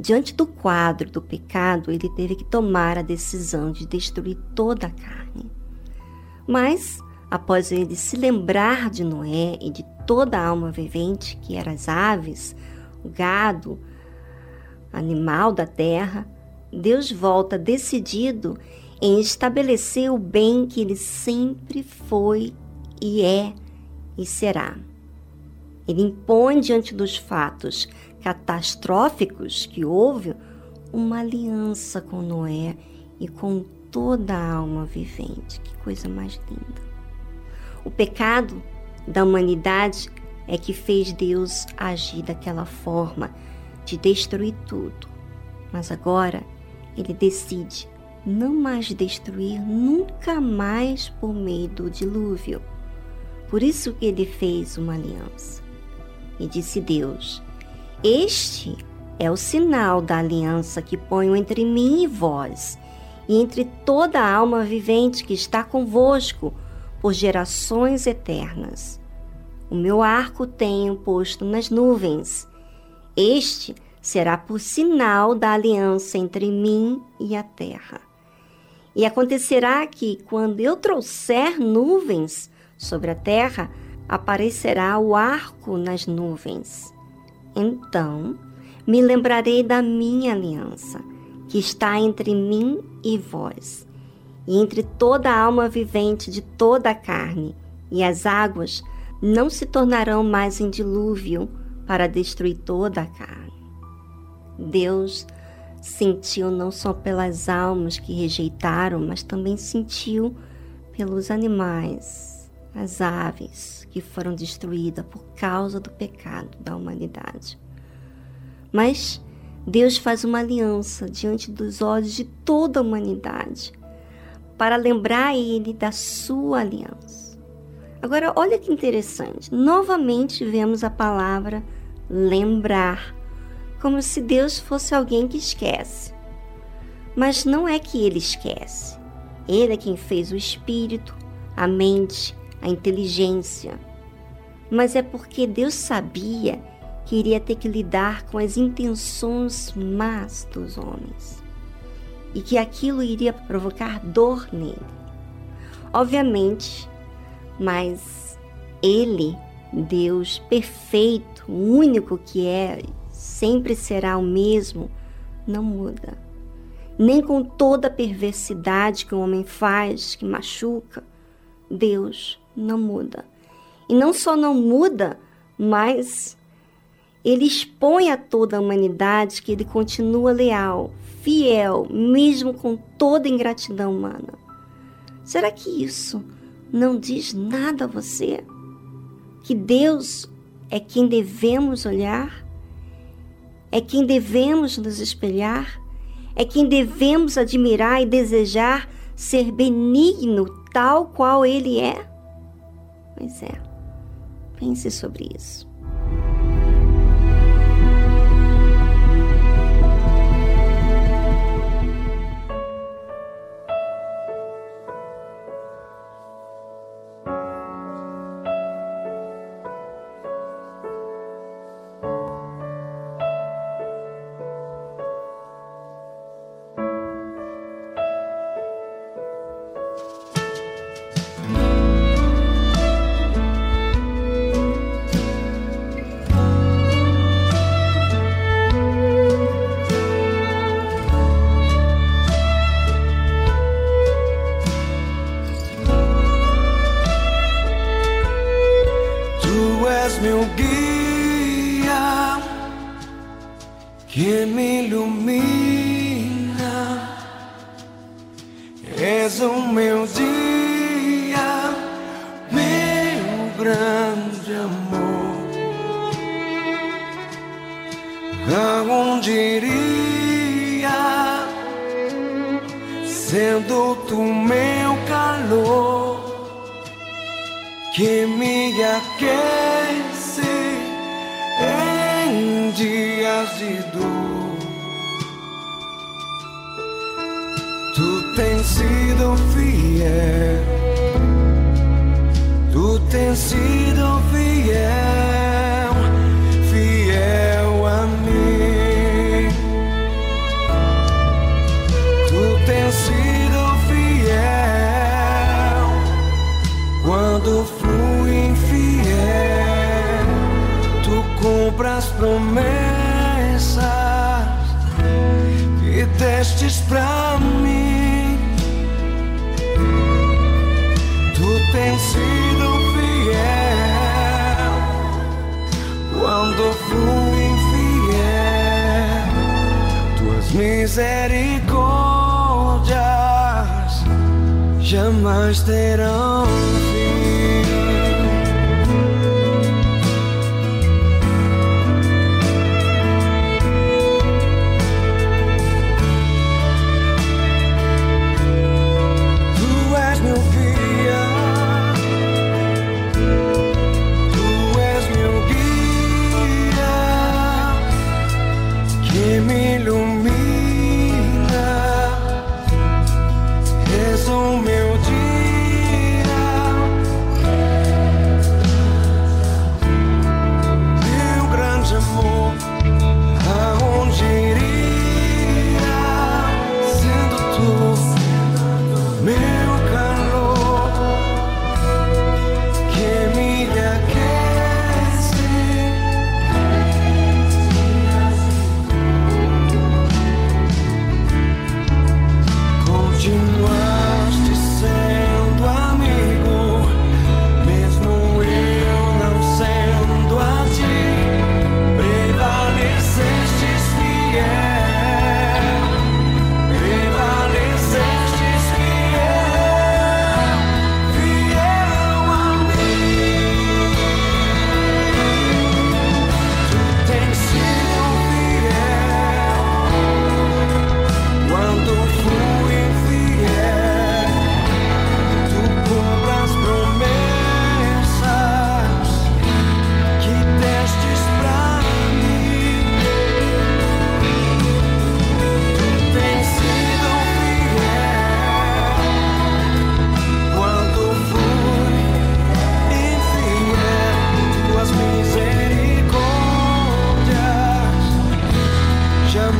Diante do quadro do pecado, ele teve que tomar a decisão de destruir toda a carne. Mas, após ele se lembrar de Noé e de toda a alma vivente, que eram as aves, o gado, animal da terra, Deus volta decidido em estabelecer o bem que ele sempre foi e é e será. Ele impõe diante dos fatos catastróficos que houve uma aliança com Noé e com toda a alma vivente. Que coisa mais linda! O pecado da humanidade é que fez Deus agir daquela forma, de destruir tudo, mas agora ele decide não mais destruir nunca mais por meio do dilúvio. Por isso que ele fez uma aliança. E disse Deus: Este é o sinal da aliança que ponho entre mim e vós, e entre toda a alma vivente que está convosco por gerações eternas. O meu arco tenho posto nas nuvens. Este será por sinal da aliança entre mim e a terra. E acontecerá que, quando eu trouxer nuvens sobre a terra, aparecerá o arco nas nuvens. Então me lembrarei da minha aliança, que está entre mim e vós, e entre toda a alma vivente de toda a carne, e as águas não se tornarão mais em dilúvio para destruir toda a carne. Deus sentiu não só pelas almas que rejeitaram, mas também sentiu pelos animais, as aves que foram destruídas por causa do pecado da humanidade. Mas Deus faz uma aliança diante dos olhos de toda a humanidade para lembrar ele da sua aliança. Agora, olha que interessante. Novamente vemos a palavra lembrar, como se Deus fosse alguém que esquece. Mas não é que ele esquece. Ele é quem fez o espírito, a mente, a inteligência. Mas é porque Deus sabia que iria ter que lidar com as intenções más dos homens e que aquilo iria provocar dor nele. Obviamente, mas ele, Deus perfeito, único que é, sempre será o mesmo, não muda. Nem com toda a perversidade que o homem faz, que machuca, Deus não muda. E não só não muda, mas ele expõe a toda a humanidade que ele continua leal, fiel, mesmo com toda a ingratidão humana. Será que isso não diz nada a você? Que Deus é quem devemos olhar? É quem devemos nos espelhar? É quem devemos admirar e desejar ser benigno, tal qual ele é? Pois é, pense sobre isso. Misericórdias jamais terão fim. Tu és meu guia, tu és meu guia, que me ilumina. O meu dia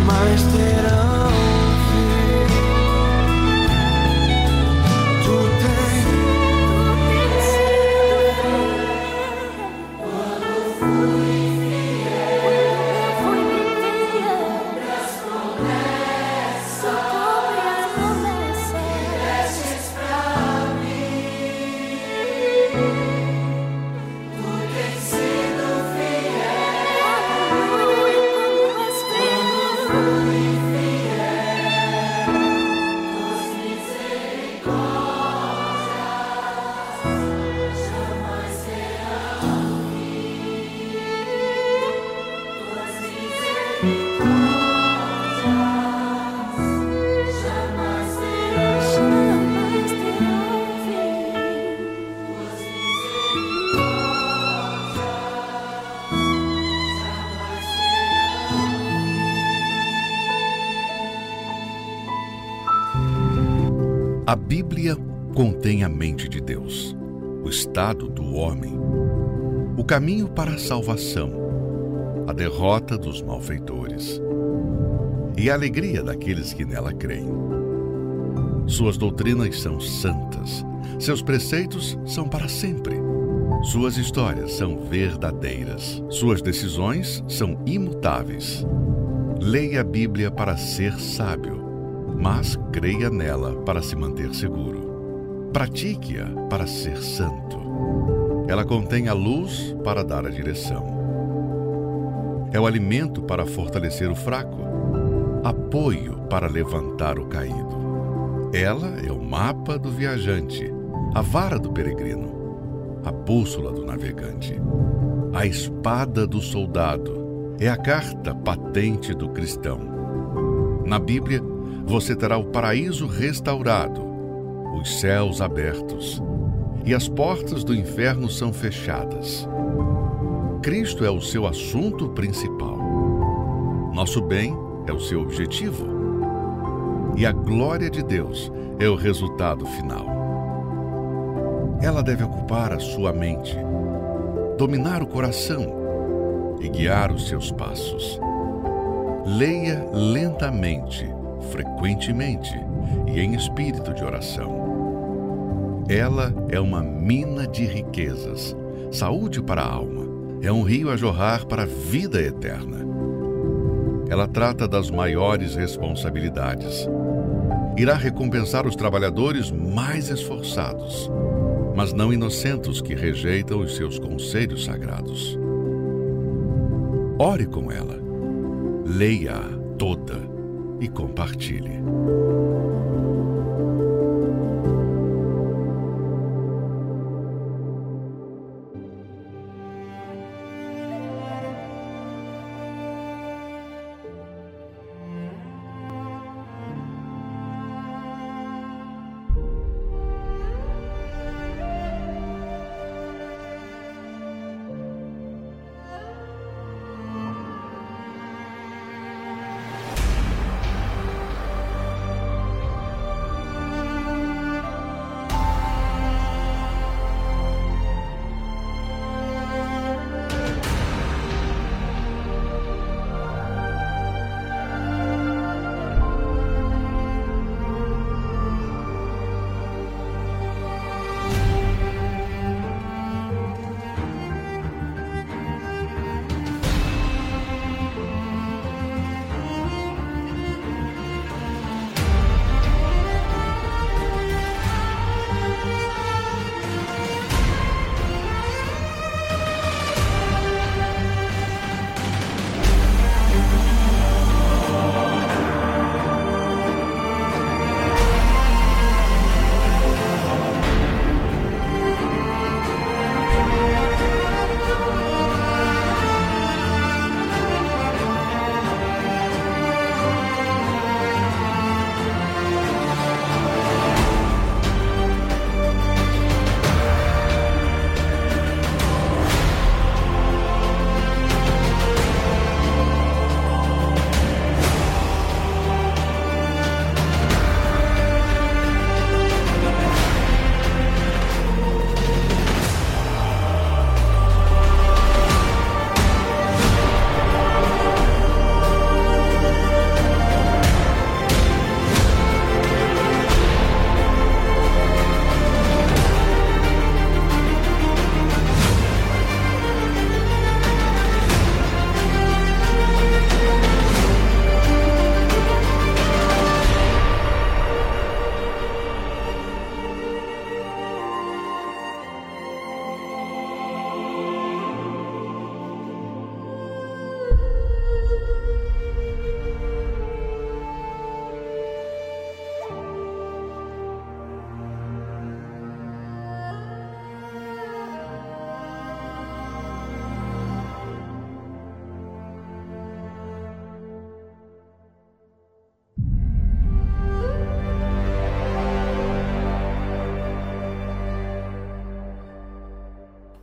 mais terão fim. Quando fui fiel, eu fui mentindo das promessas que destes pra mim. A Bíblia contém a mente de Deus, o estado do homem, o caminho para a salvação, a derrota dos malfeitores e a alegria daqueles que nela creem. Suas doutrinas são santas, seus preceitos são para sempre, suas histórias são verdadeiras, suas decisões são imutáveis. Leia a Bíblia para ser sábio, mas creia nela para se manter seguro. Pratique-a para ser santo. Ela contém a luz para dar a direção. É o alimento para fortalecer o fraco, apoio para levantar o caído. Ela é o mapa do viajante, a vara do peregrino, a bússola do navegante, a espada do soldado. É a carta patente do cristão. Na Bíblia, você terá o paraíso restaurado, os céus abertos, e as portas do inferno são fechadas. Cristo é o seu assunto principal. Nosso bem é o seu objetivo. E a glória de Deus é o resultado final. Ela deve ocupar a sua mente, dominar o coração e guiar os seus passos. Leia lentamente, frequentemente e em espírito de oração. Ela é uma mina de riquezas, saúde para a alma, é um rio a jorrar para a vida eterna. Ela trata das maiores responsabilidades. Irá recompensar os trabalhadores mais esforçados, mas não inocentes que rejeitam os seus conselhos sagrados. Ore com ela, leia-a toda e compartilhe.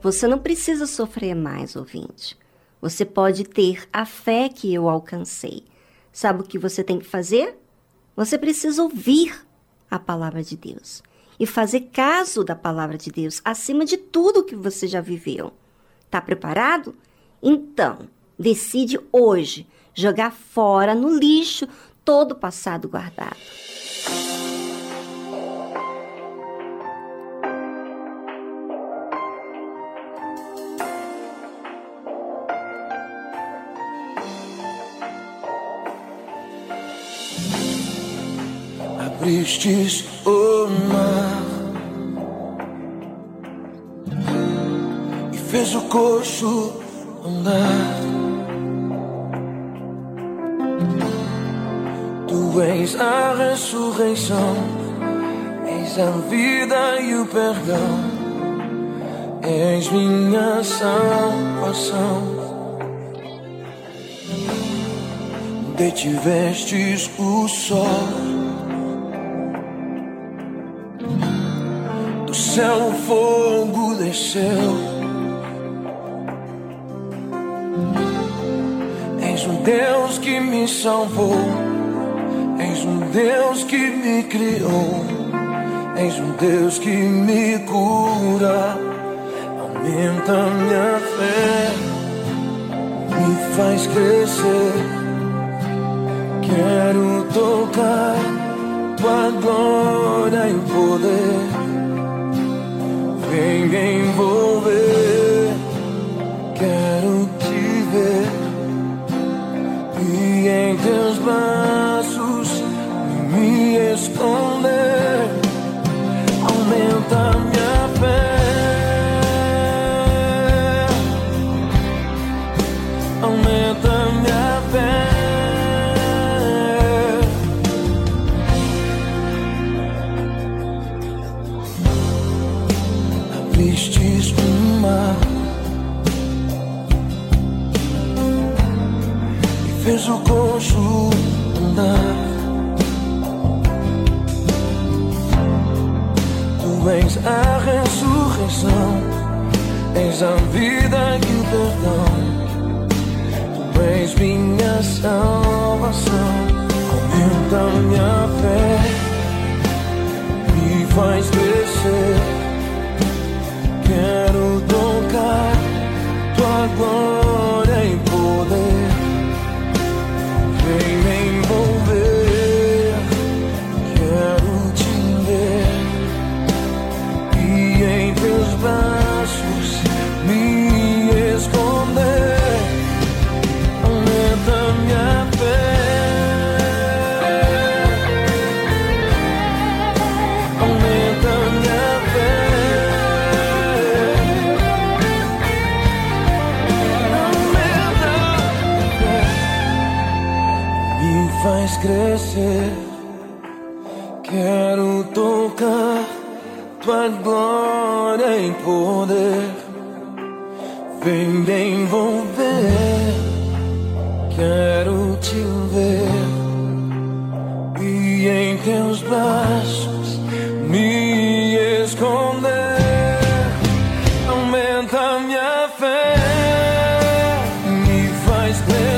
Você não precisa sofrer mais, ouvinte. Você pode ter a fé que eu alcancei. Sabe o que você tem que fazer? Você precisa ouvir a palavra de Deus e fazer caso da palavra de Deus acima de tudo que você já viveu. Tá preparado? Então, decide hoje jogar fora no lixo todo o passado guardado. Abristes o mar e fez o coxo andar. Tu és a ressurreição, és a vida e o perdão, és minha salvação. Detivestes o sol, do céu o fogo desceu. És um Deus que me salvou, és um Deus que me criou, és um Deus que me cura. Aumenta minha fé, me faz crescer. Quero tocar tua glória e poder. Vem me envolver, quero te ver, e em teus braços me esconder. Aumenta minha fé, aumenta minha fé. Abristes o mar e fez o coxo andar. Tu és a ressurreição, és a vida e o perdão, tu és minha salvação. Aumenta minha fé, me faz crescer. Quero tocar tua glória e poder. Vem me envolver, quero te ver, e em teus braços me esconder. Aumenta minha fé. Faz crescer, quero tocar tua glória e poder. Vem me envolver, quero te ver, e em teus braços me esconder. Aumenta minha fé, me faz crescer.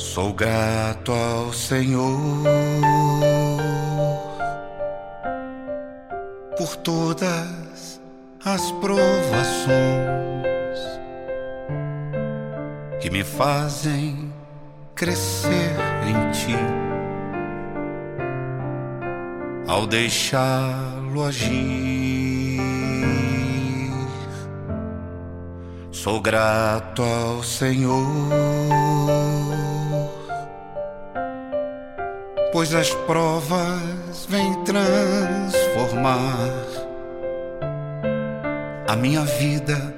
Sou grato ao Senhor por todas as provações que me fazem crescer em ti, ao deixá-lo agir. Sou grato ao Senhor, pois as provas vêm transformar a minha vida,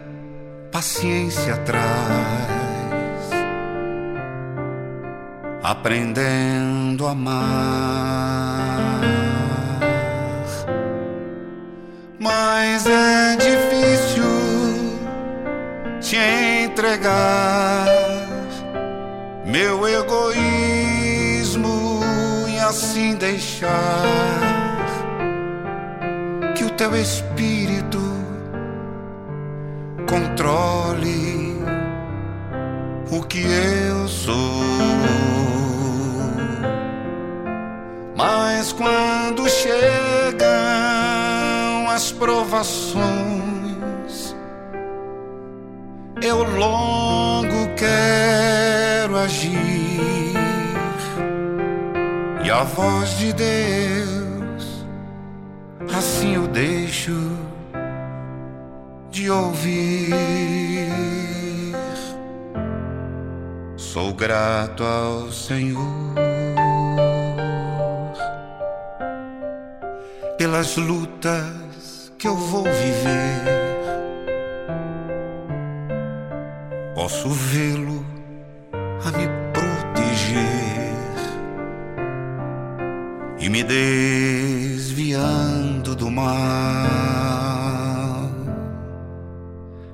paciência traz, aprendendo a amar. Mas é difícil te entregar meu egoísmo, assim deixar que o teu espírito controle o que eu sou. Mas quando chegam as provações, eu logo quero agir, e a voz de Deus, assim eu deixo de ouvir. Sou grato ao Senhor pelas lutas que eu vou viver. Posso vê-lo a me proteger e me desviando do mal,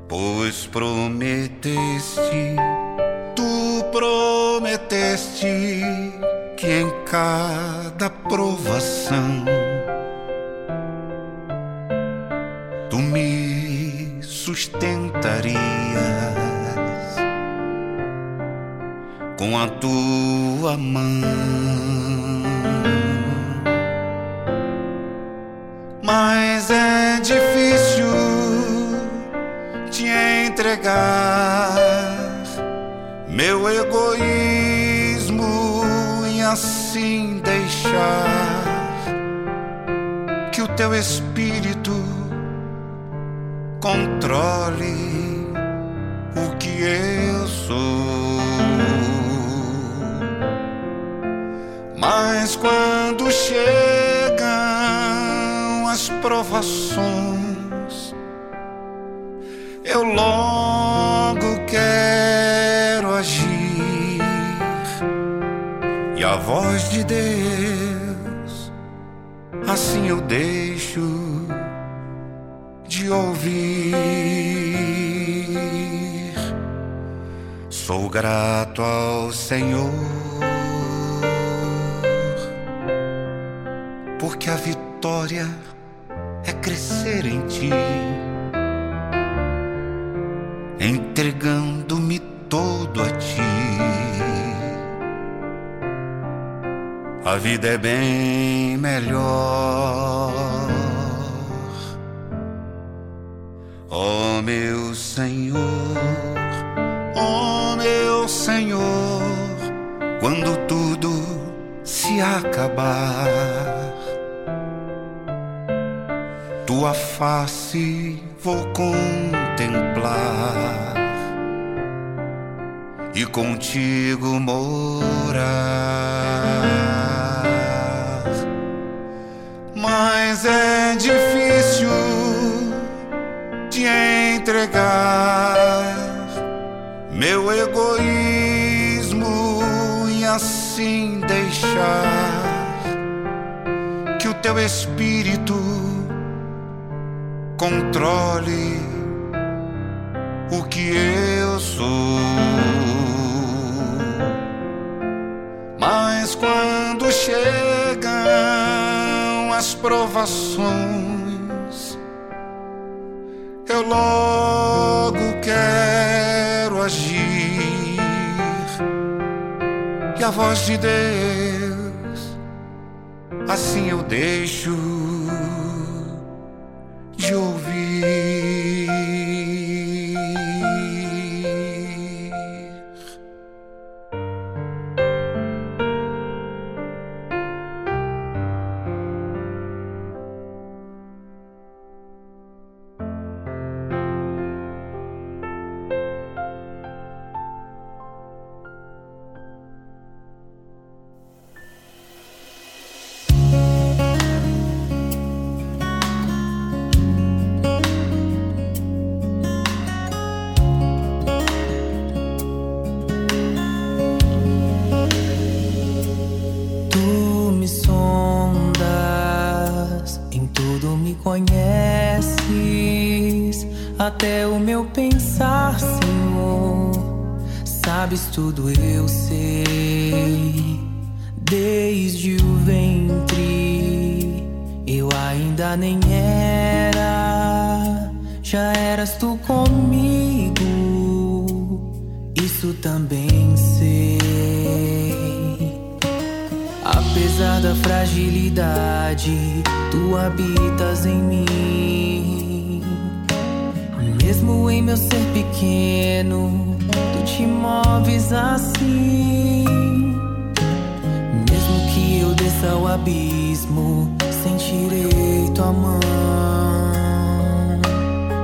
pois tu prometeste que em cada provação tu me sustentarias com a tua mão. Mas é difícil te entregar meu egoísmo e assim deixar que o teu espírito controle o que eu sou. Mas quando chega as provações, eu logo quero agir, e a voz de Deus, assim eu deixo de ouvir. Sou grato ao Senhor, porque a vitória é crescer em ti, entregando-me todo a ti. A vida é bem melhor, ó meu Senhor, ó meu Senhor. Quando tudo se acabar, tua face vou contemplar e contigo morar. Mas é difícil te entregar meu egoísmo e assim deixar que o teu espírito controle o que eu sou. Mas quando chegam as provações, eu logo quero agir, e a voz de Deus, assim eu deixo de ouvir. Até o meu pensar, Senhor, sabes tudo, eu sei. Desde o ventre eu ainda nem era, já eras tu comigo, isso também sei. Apesar da fragilidade, tu habitas em mim. Mesmo em meu ser pequeno, tu te moves assim. Mesmo que eu desça ao abismo, sentirei tua mão,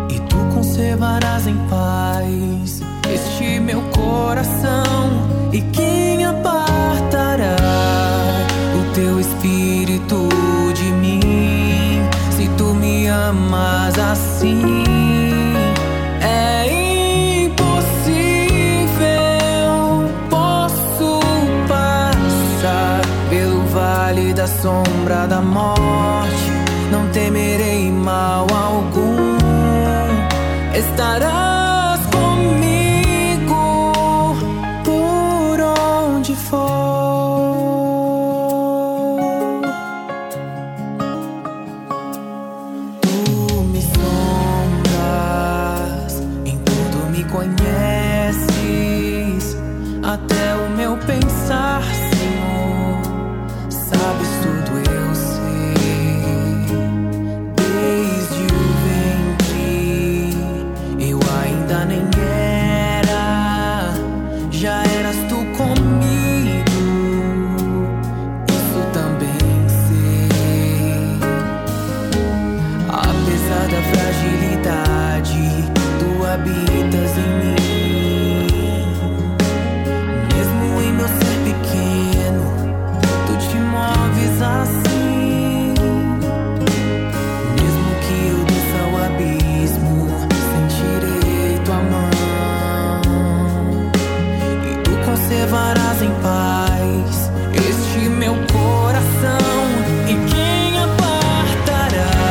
e tu conservarás em paz este meu coração. E quem apartará o teu espírito de mim, se tu me amas assim? Da sombra da morte, não temerei mal algum, estarás comigo por onde for. Tu me sondas, em tudo me conheces, até o meu pensar, sabes tudo, eu sei. Desde o ventre eu ainda nem era, já eras tu comigo, isso também sei. Apesar da fragilidade, tu habitas em mim. Mesmo em meu ser pequeno, te moves assim. Mesmo que eu desça ao abismo, sentirei tua mão, e tu conservarás em paz este meu coração. E quem apartará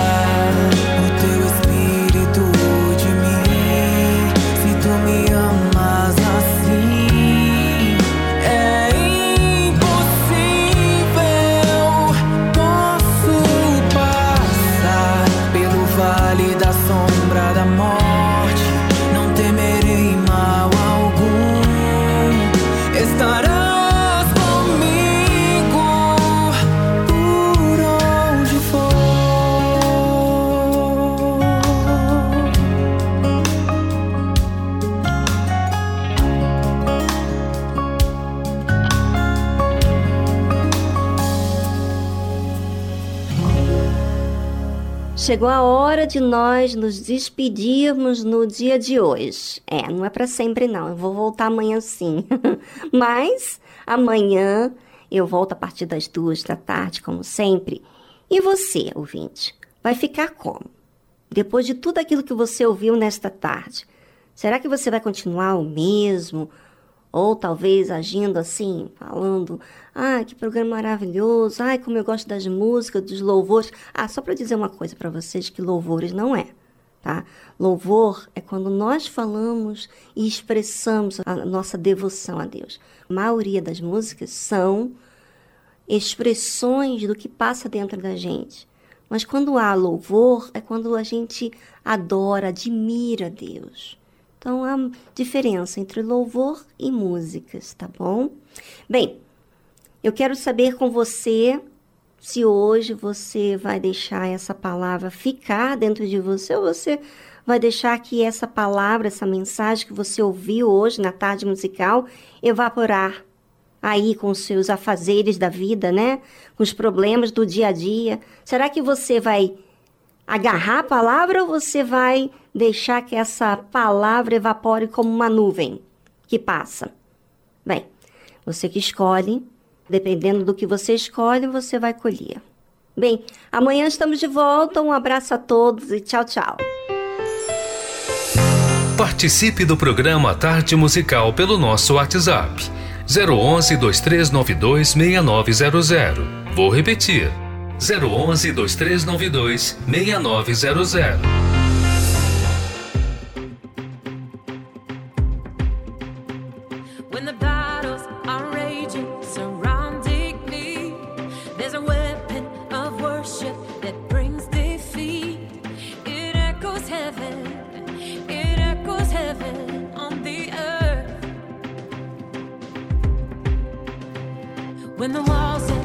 o teu espírito de mim, se tu me amas assim? Chegou a hora de nós nos despedirmos no dia de hoje. Não é para sempre não, eu vou voltar amanhã sim. Mas amanhã eu volto a partir das 14h, como sempre. E você, ouvinte, vai ficar como? Depois de tudo aquilo que você ouviu nesta tarde, será que você vai continuar o mesmo? Ou talvez agindo assim, falando, que programa maravilhoso, como eu gosto das músicas, dos louvores. Só para dizer uma coisa para vocês, que louvores não é, tá? Louvor é quando nós falamos e expressamos a nossa devoção a Deus. A maioria das músicas são expressões do que passa dentro da gente. Mas quando há louvor, é quando a gente adora, admira Deus. Então, a diferença entre louvor e músicas, tá bom? Bem, eu quero saber com você se hoje você vai deixar essa palavra ficar dentro de você, ou você vai deixar que essa palavra, essa mensagem que você ouviu hoje na tarde musical, evaporar aí com os seus afazeres da vida, né? Com os problemas do dia a dia. Será que você vai agarrar a palavra ou você vai deixar que essa palavra evapore como uma nuvem que passa? Bem, você que escolhe, dependendo do que você escolhe, você vai colher. Bem, amanhã estamos de volta, um abraço a todos e tchau, tchau. Participe do programa Tarde Musical pelo nosso WhatsApp 011-2392-6900. Vou repetir, 011-2392-6900. When the walls